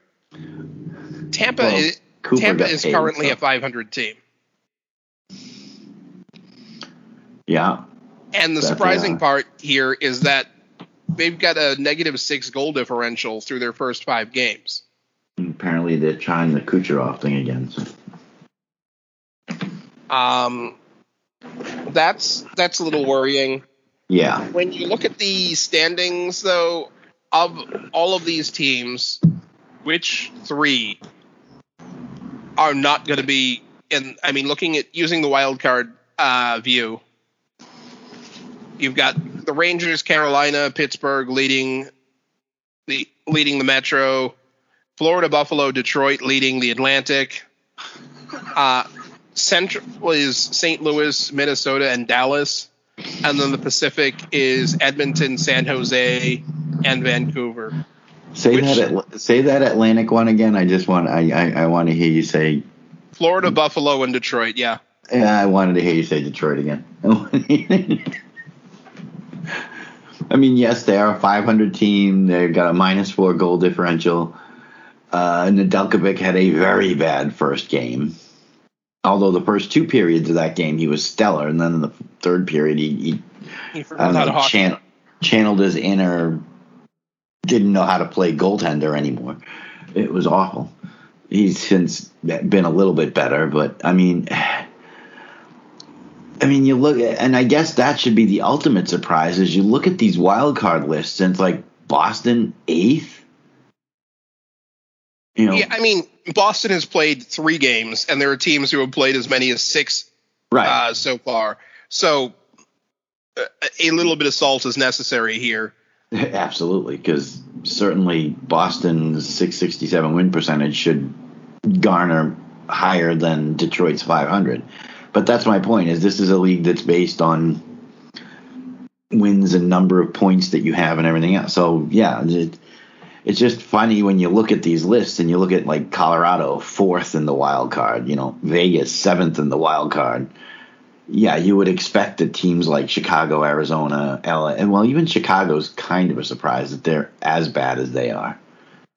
Tampa is currently a .500 team. Yeah. And the surprising part here is that they've got a -6 goal differential through their first 5 games. Apparently they're trying the Kucherov thing again. So. That's a little worrying. Yeah. When you look at the standings, though, of all of these teams, which three are not going to be in? I mean, looking at using the wild card view, you've got the Rangers, Carolina, Pittsburgh leading the Metro. Florida, Buffalo, Detroit leading the Atlantic. Central is St. Louis, Minnesota, and Dallas. And then the Pacific is Edmonton, San Jose, and Vancouver. Say that Atlantic one again. I just want I want to hear you say Florida, Buffalo, and Detroit. Yeah. Yeah, I wanted to hear you say Detroit again. I mean, yes, they are a .500 team. They've got a -4 goal differential. Nedeljkovic had a very bad first game, although the first 2 periods of that game he was stellar, and then in the third period he channeled his inner, didn't know how to play goaltender anymore. It was awful. He's since been a little bit better, but I mean you look at, and I guess that should be the ultimate surprise is you look at these wild card lists and it's like Boston 8th. You know, yeah, I mean, Boston has played 3 games, and there are teams who have played as many as 6 so far. So a little bit of salt is necessary here. Absolutely, because certainly Boston's 667 win percentage should garner higher than Detroit's 500. But that's my point, is this is a league that's based on wins and number of points that you have and everything else. So, yeah, it's just funny when you look at these lists and you look at, like, Colorado, 4th in the wild card, you know, Vegas, 7th in the wild card. Yeah, you would expect that teams like Chicago, Arizona, LA, and, well, even Chicago's kind of a surprise that they're as bad as they are.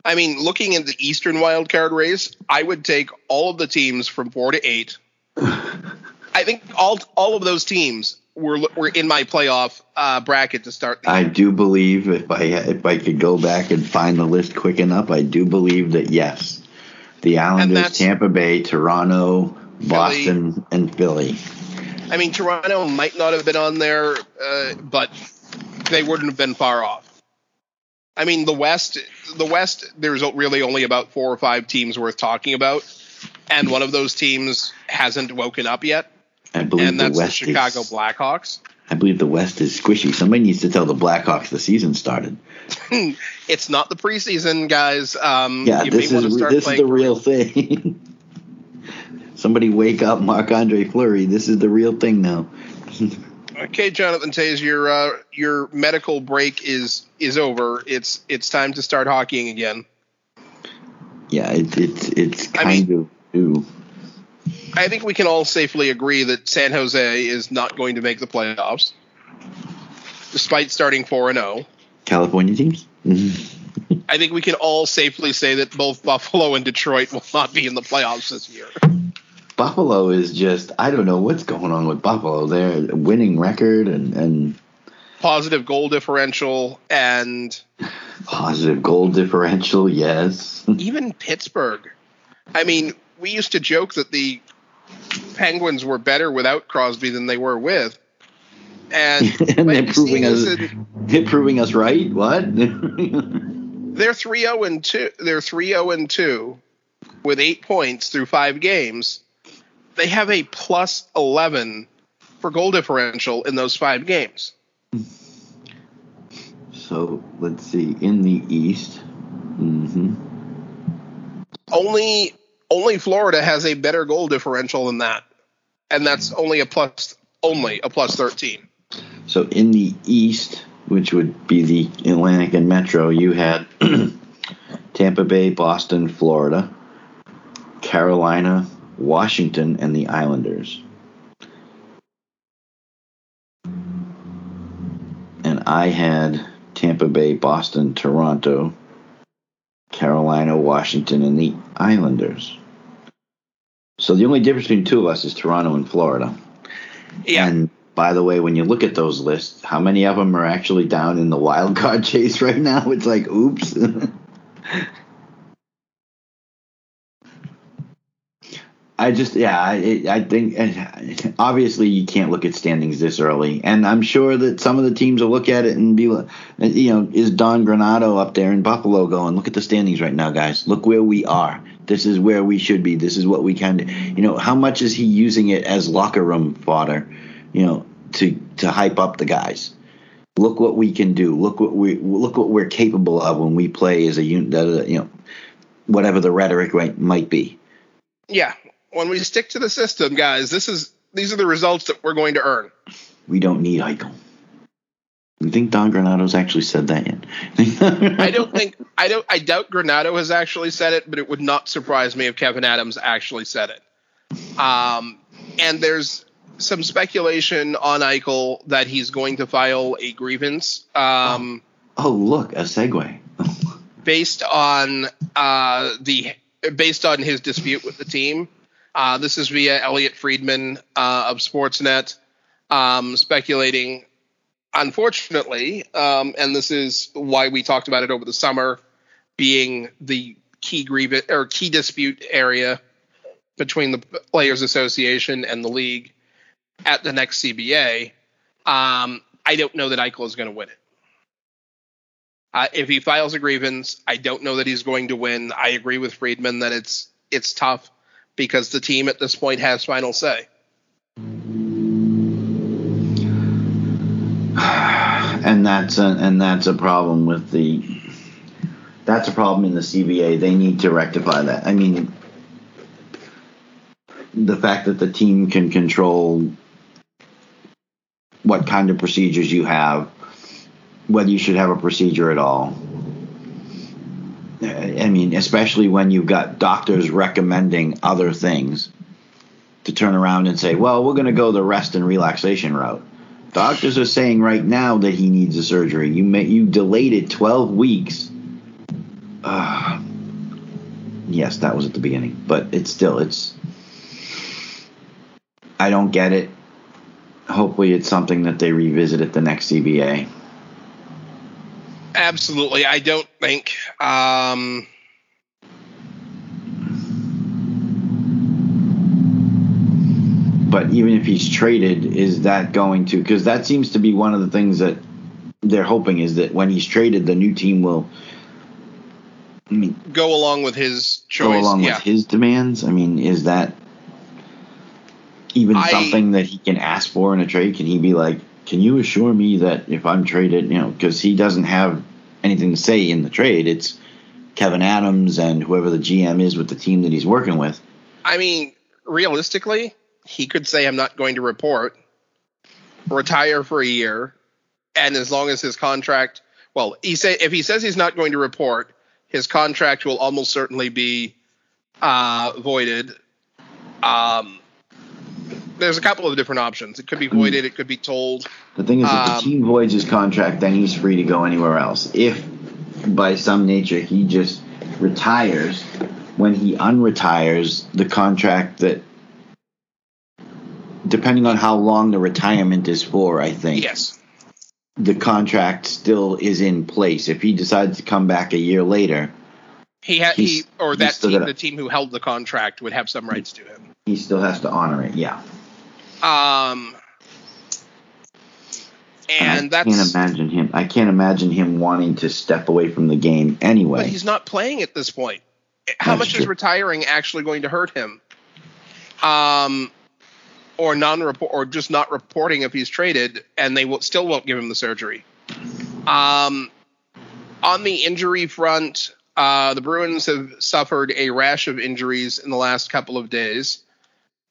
I mean, looking at the Eastern wildcard race, I would take all of the teams from 4 to 8. I think all of those teams were in my playoff bracket to start. I do believe, if I could go back and find the list quick enough, I do believe that, yes, the Islanders, Tampa Bay, Toronto, Boston, Philly. And Philly. I mean, Toronto might not have been on there, but they wouldn't have been far off. I mean, the West, there's really only about 4 or 5 teams worth talking about, and one of those teams hasn't woken up yet, and that's the Chicago Blackhawks. I believe the West is squishy. Somebody needs to tell the Blackhawks the season started. It's not the preseason, guys. Yeah, this is the real thing. Somebody wake up Marc-Andre Fleury. This is the real thing now. Okay, Jonathan Tays, your medical break is over. It's time to start hockeying again. Yeah, it's kind of new. I think we can all safely agree that San Jose is not going to make the playoffs, despite starting 4-0. California teams? I think we can all safely say that both Buffalo and Detroit will not be in the playoffs this year. Buffalo is just, I don't know what's going on with Buffalo. They're a winning record and positive goal differential and positive goal differential, yes. Even Pittsburgh. I mean, we used to joke that the Penguins were better without Crosby than they were with. And they're proving us right. What? They're 3-0-2. They're 3-0-2 with 8 points through 5 games. They have a plus 11 for goal differential in those 5 games. So let's see, in the East, only Florida has a better goal differential than that, and that's only a plus 13. So in the East, which would be the Atlantic and Metro, you had Tampa Bay, Boston, Florida, Carolina, Washington, and the Islanders. And I had Tampa Bay, Boston, Toronto, Carolina, Washington, and the Islanders. So the only difference between two of us is Toronto and Florida. Yeah. And by the way, when you look at those lists, how many of them are actually down in the wild card chase right now? It's like, oops. I think obviously you can't look at standings this early, and I'm sure that some of the teams will look at it and be, you know, is Don Granato up there in Buffalo going, look at the standings right now, guys. Look where we are. This is where we should be. This is what we can do. You know, how much is he using it as locker room fodder, you know, to hype up the guys? Look what we can do. Look what we're capable of when we play as a unit. You know, whatever the rhetoric might be. Yeah. When we stick to the system, guys, these are the results that we're going to earn. We don't need Eichel. You think Don Granato's actually said that yet? I doubt Granato has actually said it, but it would not surprise me if Kevin Adams actually said it. And there's some speculation on Eichel that he's going to file a grievance. Look, a segue. based on his dispute with the team. This is via Elliot Friedman of Sportsnet, speculating, unfortunately, and this is why we talked about it over the summer, being the key dispute area between the Players Association and the league at the next CBA. I don't know that Eichel is going to win it. If he files a grievance, I don't know that he's going to win. I agree with Friedman that it's tough, because the team at this point has final say. And that's a problem with the. That's a problem in the CBA. They need to rectify that. I mean, the fact that the team can control what kind of procedures you have, whether you should have a procedure at all. I mean, especially when you've got doctors recommending other things, to turn around and say, well, we're going to go the rest and relaxation route. Doctors are saying right now that he needs a surgery. You delayed it 12 weeks. Yes, that was at the beginning, but it's still. I don't get it. Hopefully it's something that they revisit at the next CBA. Absolutely. I don't think but even if he's traded, is that going to – because that seems to be one of the things that they're hoping, is that when he's traded, the new team will go along with his choice. Go along with his demands? I mean, is that even something that he can ask for in a trade? Can he be like, can you assure me that if I'm traded, you know, because he doesn't have anything to say in the trade. It's Kevin Adams and whoever the GM is with the team that he's working with. I mean, realistically, he could say, I'm not going to report, retire for a year, and as long as his contract, well, if he says he's not going to report, his contract will almost certainly be voided. There's a couple of different options. It could be voided. It could be told. The thing is, if the team voids his contract, then he's free to go anywhere else. If by some nature he just retires, when he unretires, the contract that, depending on how long the retirement is for, I think, yes, the contract still is in place. If he decides to come back a year later, the team who held the contract would have some rights to him. He still has to honor it. Yeah. And I can't imagine him. I can't imagine him wanting to step away from the game anyway. But he's not playing at this point. How much is retiring actually going to hurt him? Or non-report, or just not reporting if he's traded, and they still won't give him the surgery. On the injury front, the Bruins have suffered a rash of injuries in the last couple of days.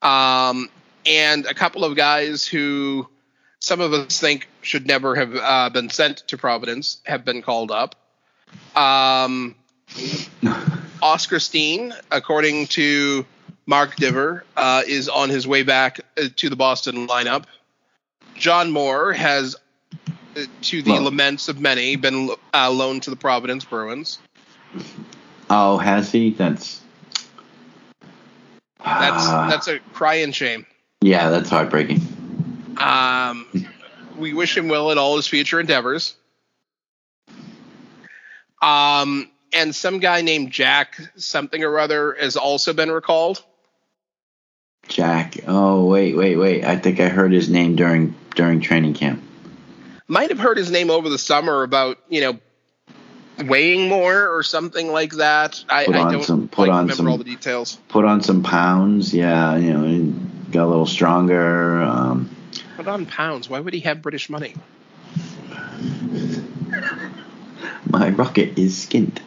And a couple of guys who some of us think should never have been sent to Providence have been called up. Oscar Steen, according to Mark Diver, is on his way back to the Boston lineup. John Moore has, to the laments of many, been loaned to the Providence Bruins. Oh, has he? That's a cry and shame. Yeah, that's heartbreaking. We wish him well in all his future endeavors. And some guy named Jack something or other has also been recalled. Jack. Oh, wait. I think I heard his name during training camp. Might have heard his name over the summer about, weighing more or something like that. I don't remember all the details. Put on some pounds. Yeah, got a little stronger. Put on pounds. Why would he have British money? My rocket is skint.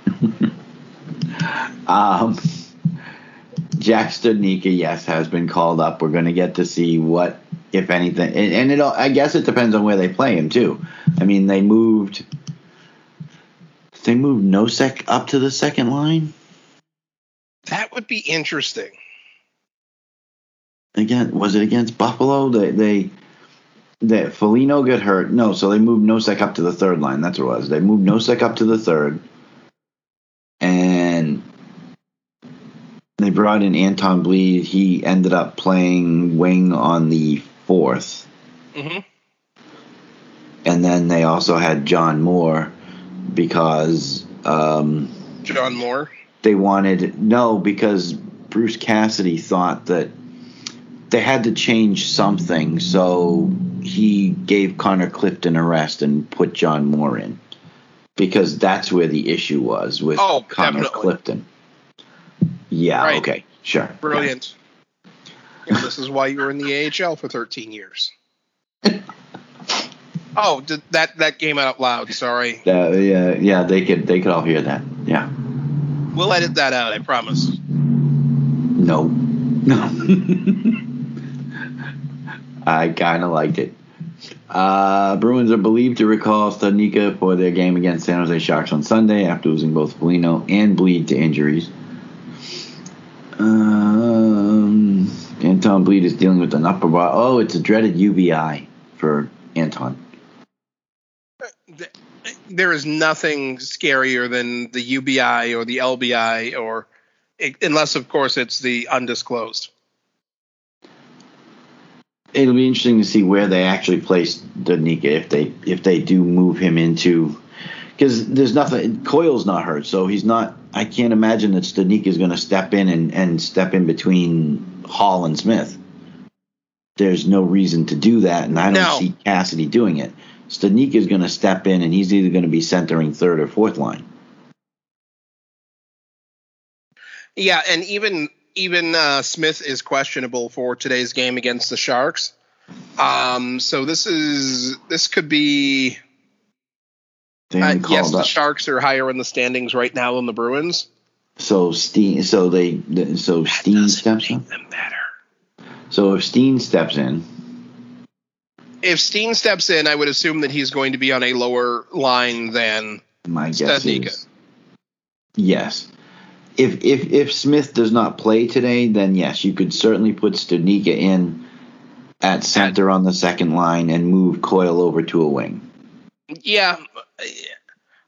Jack Studnicka, yes, has been called up. We're going to get to see what, if anything, and it all, I guess it depends on where they play him too. I mean, they moved Nosek up to the second line. That would be interesting. Again, was it against Buffalo? That Foligno got hurt. No, so they moved Nosek up to the third line. That's what it was. They moved Nosek up to the third. And they brought in Anton Bleed. He ended up playing wing on the fourth. Mm-hmm. And then they also had John Moore because... John Moore? They wanted... No, because Bruce Cassidy thought that they had to change something, so he gave Connor Clifton a rest and put John Moore in because that's where the issue was with Connor Clifton. Yeah, right. Okay, sure. Brilliant. Yeah. This is why you were in the AHL for 13 years. Oh, that game out loud. Sorry. Yeah, they could all hear that. Yeah. We'll edit that out. I promise. No. I kind of liked it. Bruins are believed to recall Studnicka for their game against San Jose Sharks on Sunday after losing both Foligno and Bleed to injuries. Anton Bleed is dealing with an upper body. Oh, it's a dreaded UBI for Anton. There is nothing scarier than the UBI or the LBI, or unless, of course, it's the undisclosed. It'll be interesting to see where they actually place Danica if they do move him into, because there's nothing. Coyle's not hurt, so he's not. I can't imagine that Danica is going to step in and step in between Hall and Smith. There's no reason to do that, and I don't see Cassidy doing it. Danica is going to step in, and he's either going to be centering third or fourth line. Yeah, and even Smith is questionable for today's game against the Sharks. So this could be. Yes, the Sharks are higher in the standings right now than the Bruins. So Steen steps in. Them better. So if Steen steps in. If Steen steps in, I would assume that he's going to be on a lower line than my guess Studnicka. Yes. If Smith does not play today, then yes, you could certainly put Studnicka in at center on the second line and move Coyle over to a wing. Yeah,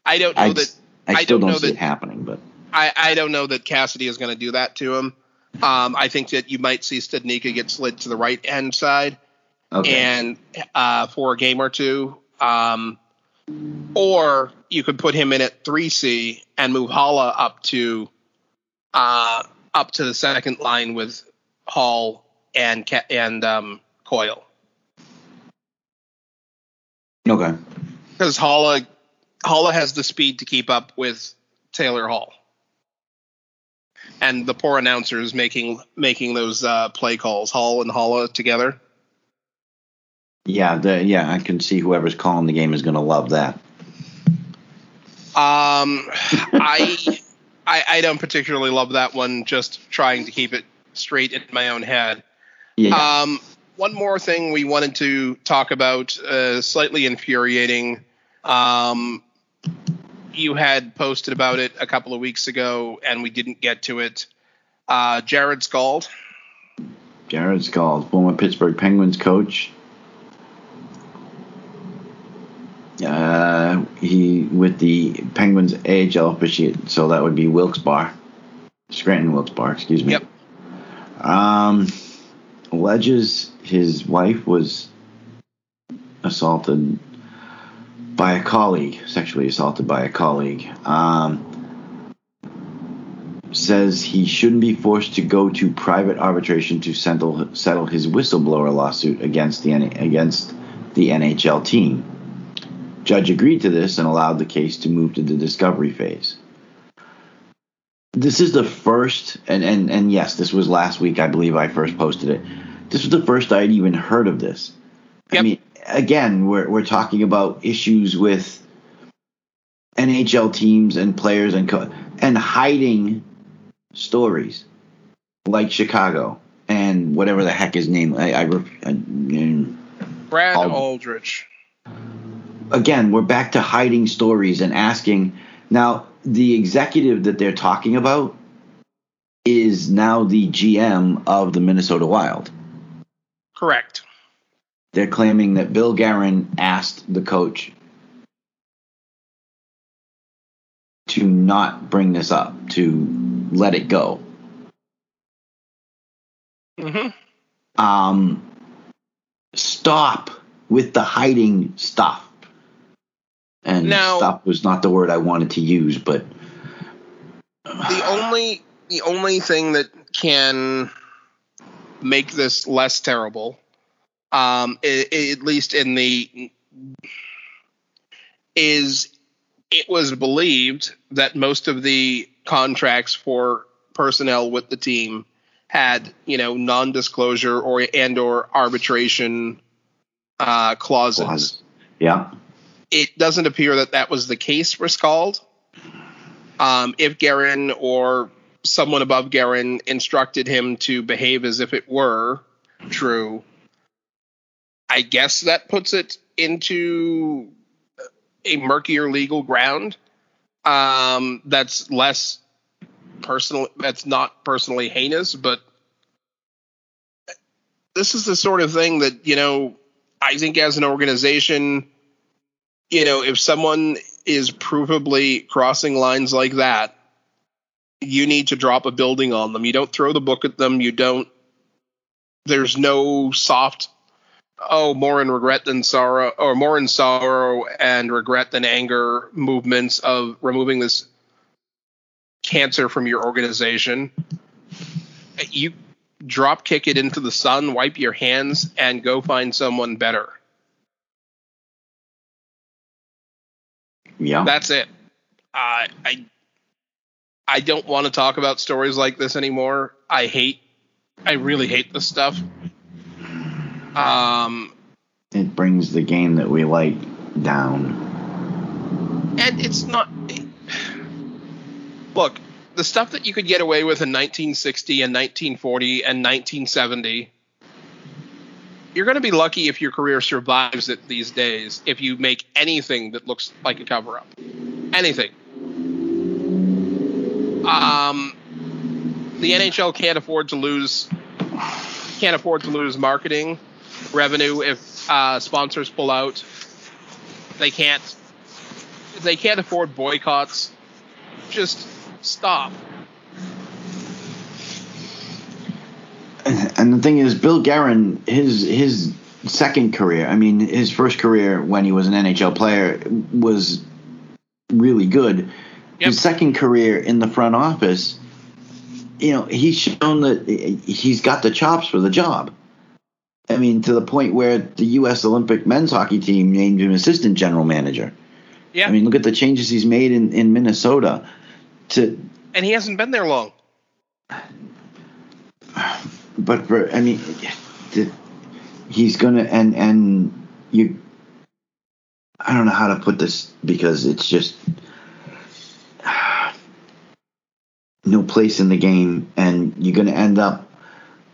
I don't know that. I still don't see it happening, but I don't know that Cassidy is going to do that to him. I think that you might see Studnicka get slid to the right hand side, and for a game or two, or you could put him in at 3C and move Halla up to the second line with Hall and Coyle. Okay. Because Halla has the speed to keep up with Taylor Hall, and the poor announcers making those play calls. Hall and Halla together. Yeah, I can see whoever's calling the game is going to love that. I don't particularly love that one, just trying to keep it straight in my own head. Yeah. One more thing we wanted to talk about, slightly infuriating. You had posted about it a couple of weeks ago, and we didn't get to it. Jared Scald. Jared Scald, former Pittsburgh Penguins coach. He with the Penguins AHL officiate, so that would be Scranton Wilkes-Barre, excuse me. Yep. Alleges his wife was sexually assaulted by a colleague. Says he shouldn't be forced to go to private arbitration to settle his whistleblower lawsuit against the NHL team. Judge agreed to this and allowed the case to move to the discovery phase. This is the first, and yes, this was last week, I believe I first posted it. This was the first I'd even heard of this. Yep. I mean, again, we're talking about issues with NHL teams and players and hiding stories like Chicago and whatever the heck his name. Brad Aldrich. Again, we're back to hiding stories and asking. Now, the executive that they're talking about is now the GM of the Minnesota Wild. Correct. They're claiming that Bill Guerin asked the coach to not bring this up, to let it go. Mm-hmm. Stop with the hiding stuff. And now, stop was not the word I wanted to use, but the only thing that can make this less terrible, at least in the is it was believed that most of the contracts for personnel with the team had non-disclosure or arbitration clauses. Yeah. It doesn't appear that that was the case for Skald. If Guerin or someone above Guerin instructed him to behave as if it were true, I guess that puts it into a murkier legal ground. That's less personal. That's not personally heinous, but this is the sort of thing that, you know, I think as an organization, you know, if someone is provably crossing lines like that, you need to drop a building on them. You don't throw the book at them. You don't, there's no soft, oh, more in regret than sorrow, or more in sorrow and regret than anger movements of removing this cancer from your organization. You drop kick it into the sun, wipe your hands, and go find someone better. Yeah, that's it. I don't want to talk about stories like this anymore. I really hate this stuff. It brings the game that we like down. And it's not. Look, the stuff that you could get away with in 1960 and 1940 and 1970, you're going to be lucky if your career survives it these days if you make anything that looks like a cover-up. Anything. The NHL can't afford to lose marketing revenue if sponsors pull out. They can't afford boycotts. Just stop. And the thing is, Bill Guerin, his second career, I mean, his first career when he was an NHL player was really good. Yep. His second career in the front office, you know, he's shown that he's got the chops for the job. I mean, to the point where the U.S. Olympic men's hockey team named him assistant general manager. Yeah. I mean, look at the changes he's made in Minnesota. And he hasn't been there long. But he's gonna and you. I don't know how to put this because it's just no place in the game, and you're gonna end up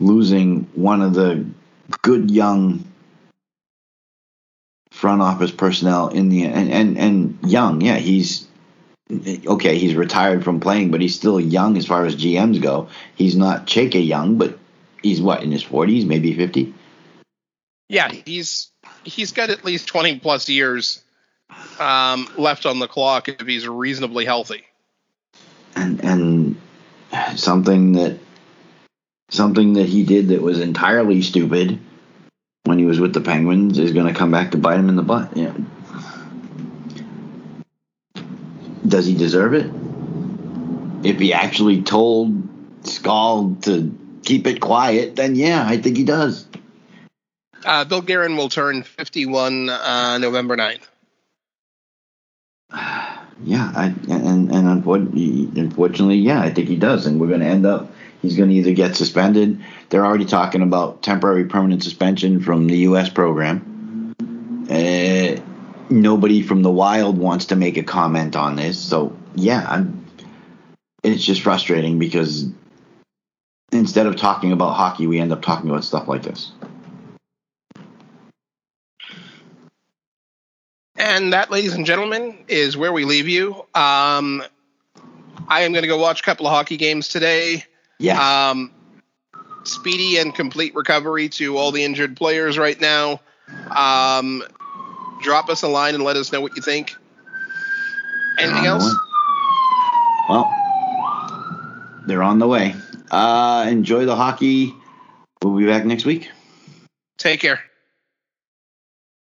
losing one of the good young front office personnel in the and young. Yeah, he's retired from playing, but he's still young as far as GMs go. He's not Cheka young, but he's what, in his 40s, maybe 50? Yeah, he's got at least 20-plus years left on the clock if he's reasonably healthy. And something that he did that was entirely stupid when he was with the Penguins is going to come back to bite him in the butt. Yeah. Does he deserve it? If he actually told Skald to keep it quiet, then yeah, I think he does. Bill Guerin will turn 51 November 9th. Yeah, unfortunately, yeah, I think he does. And we're going to end up, he's going to either get suspended. They're already talking about temporary permanent suspension from the U.S. program. Nobody from the Wild wants to make a comment on this. So, yeah, it's just frustrating because instead of talking about hockey, we end up talking about stuff like this. And that, ladies and gentlemen, is where we leave you. I am going to go watch a couple of hockey games today. Yes. Speedy and complete recovery to all the injured players right now. Drop us a line and let us know what you think. Anything else? Well, they're on the way. Enjoy the hockey. We'll be back next week. Take care.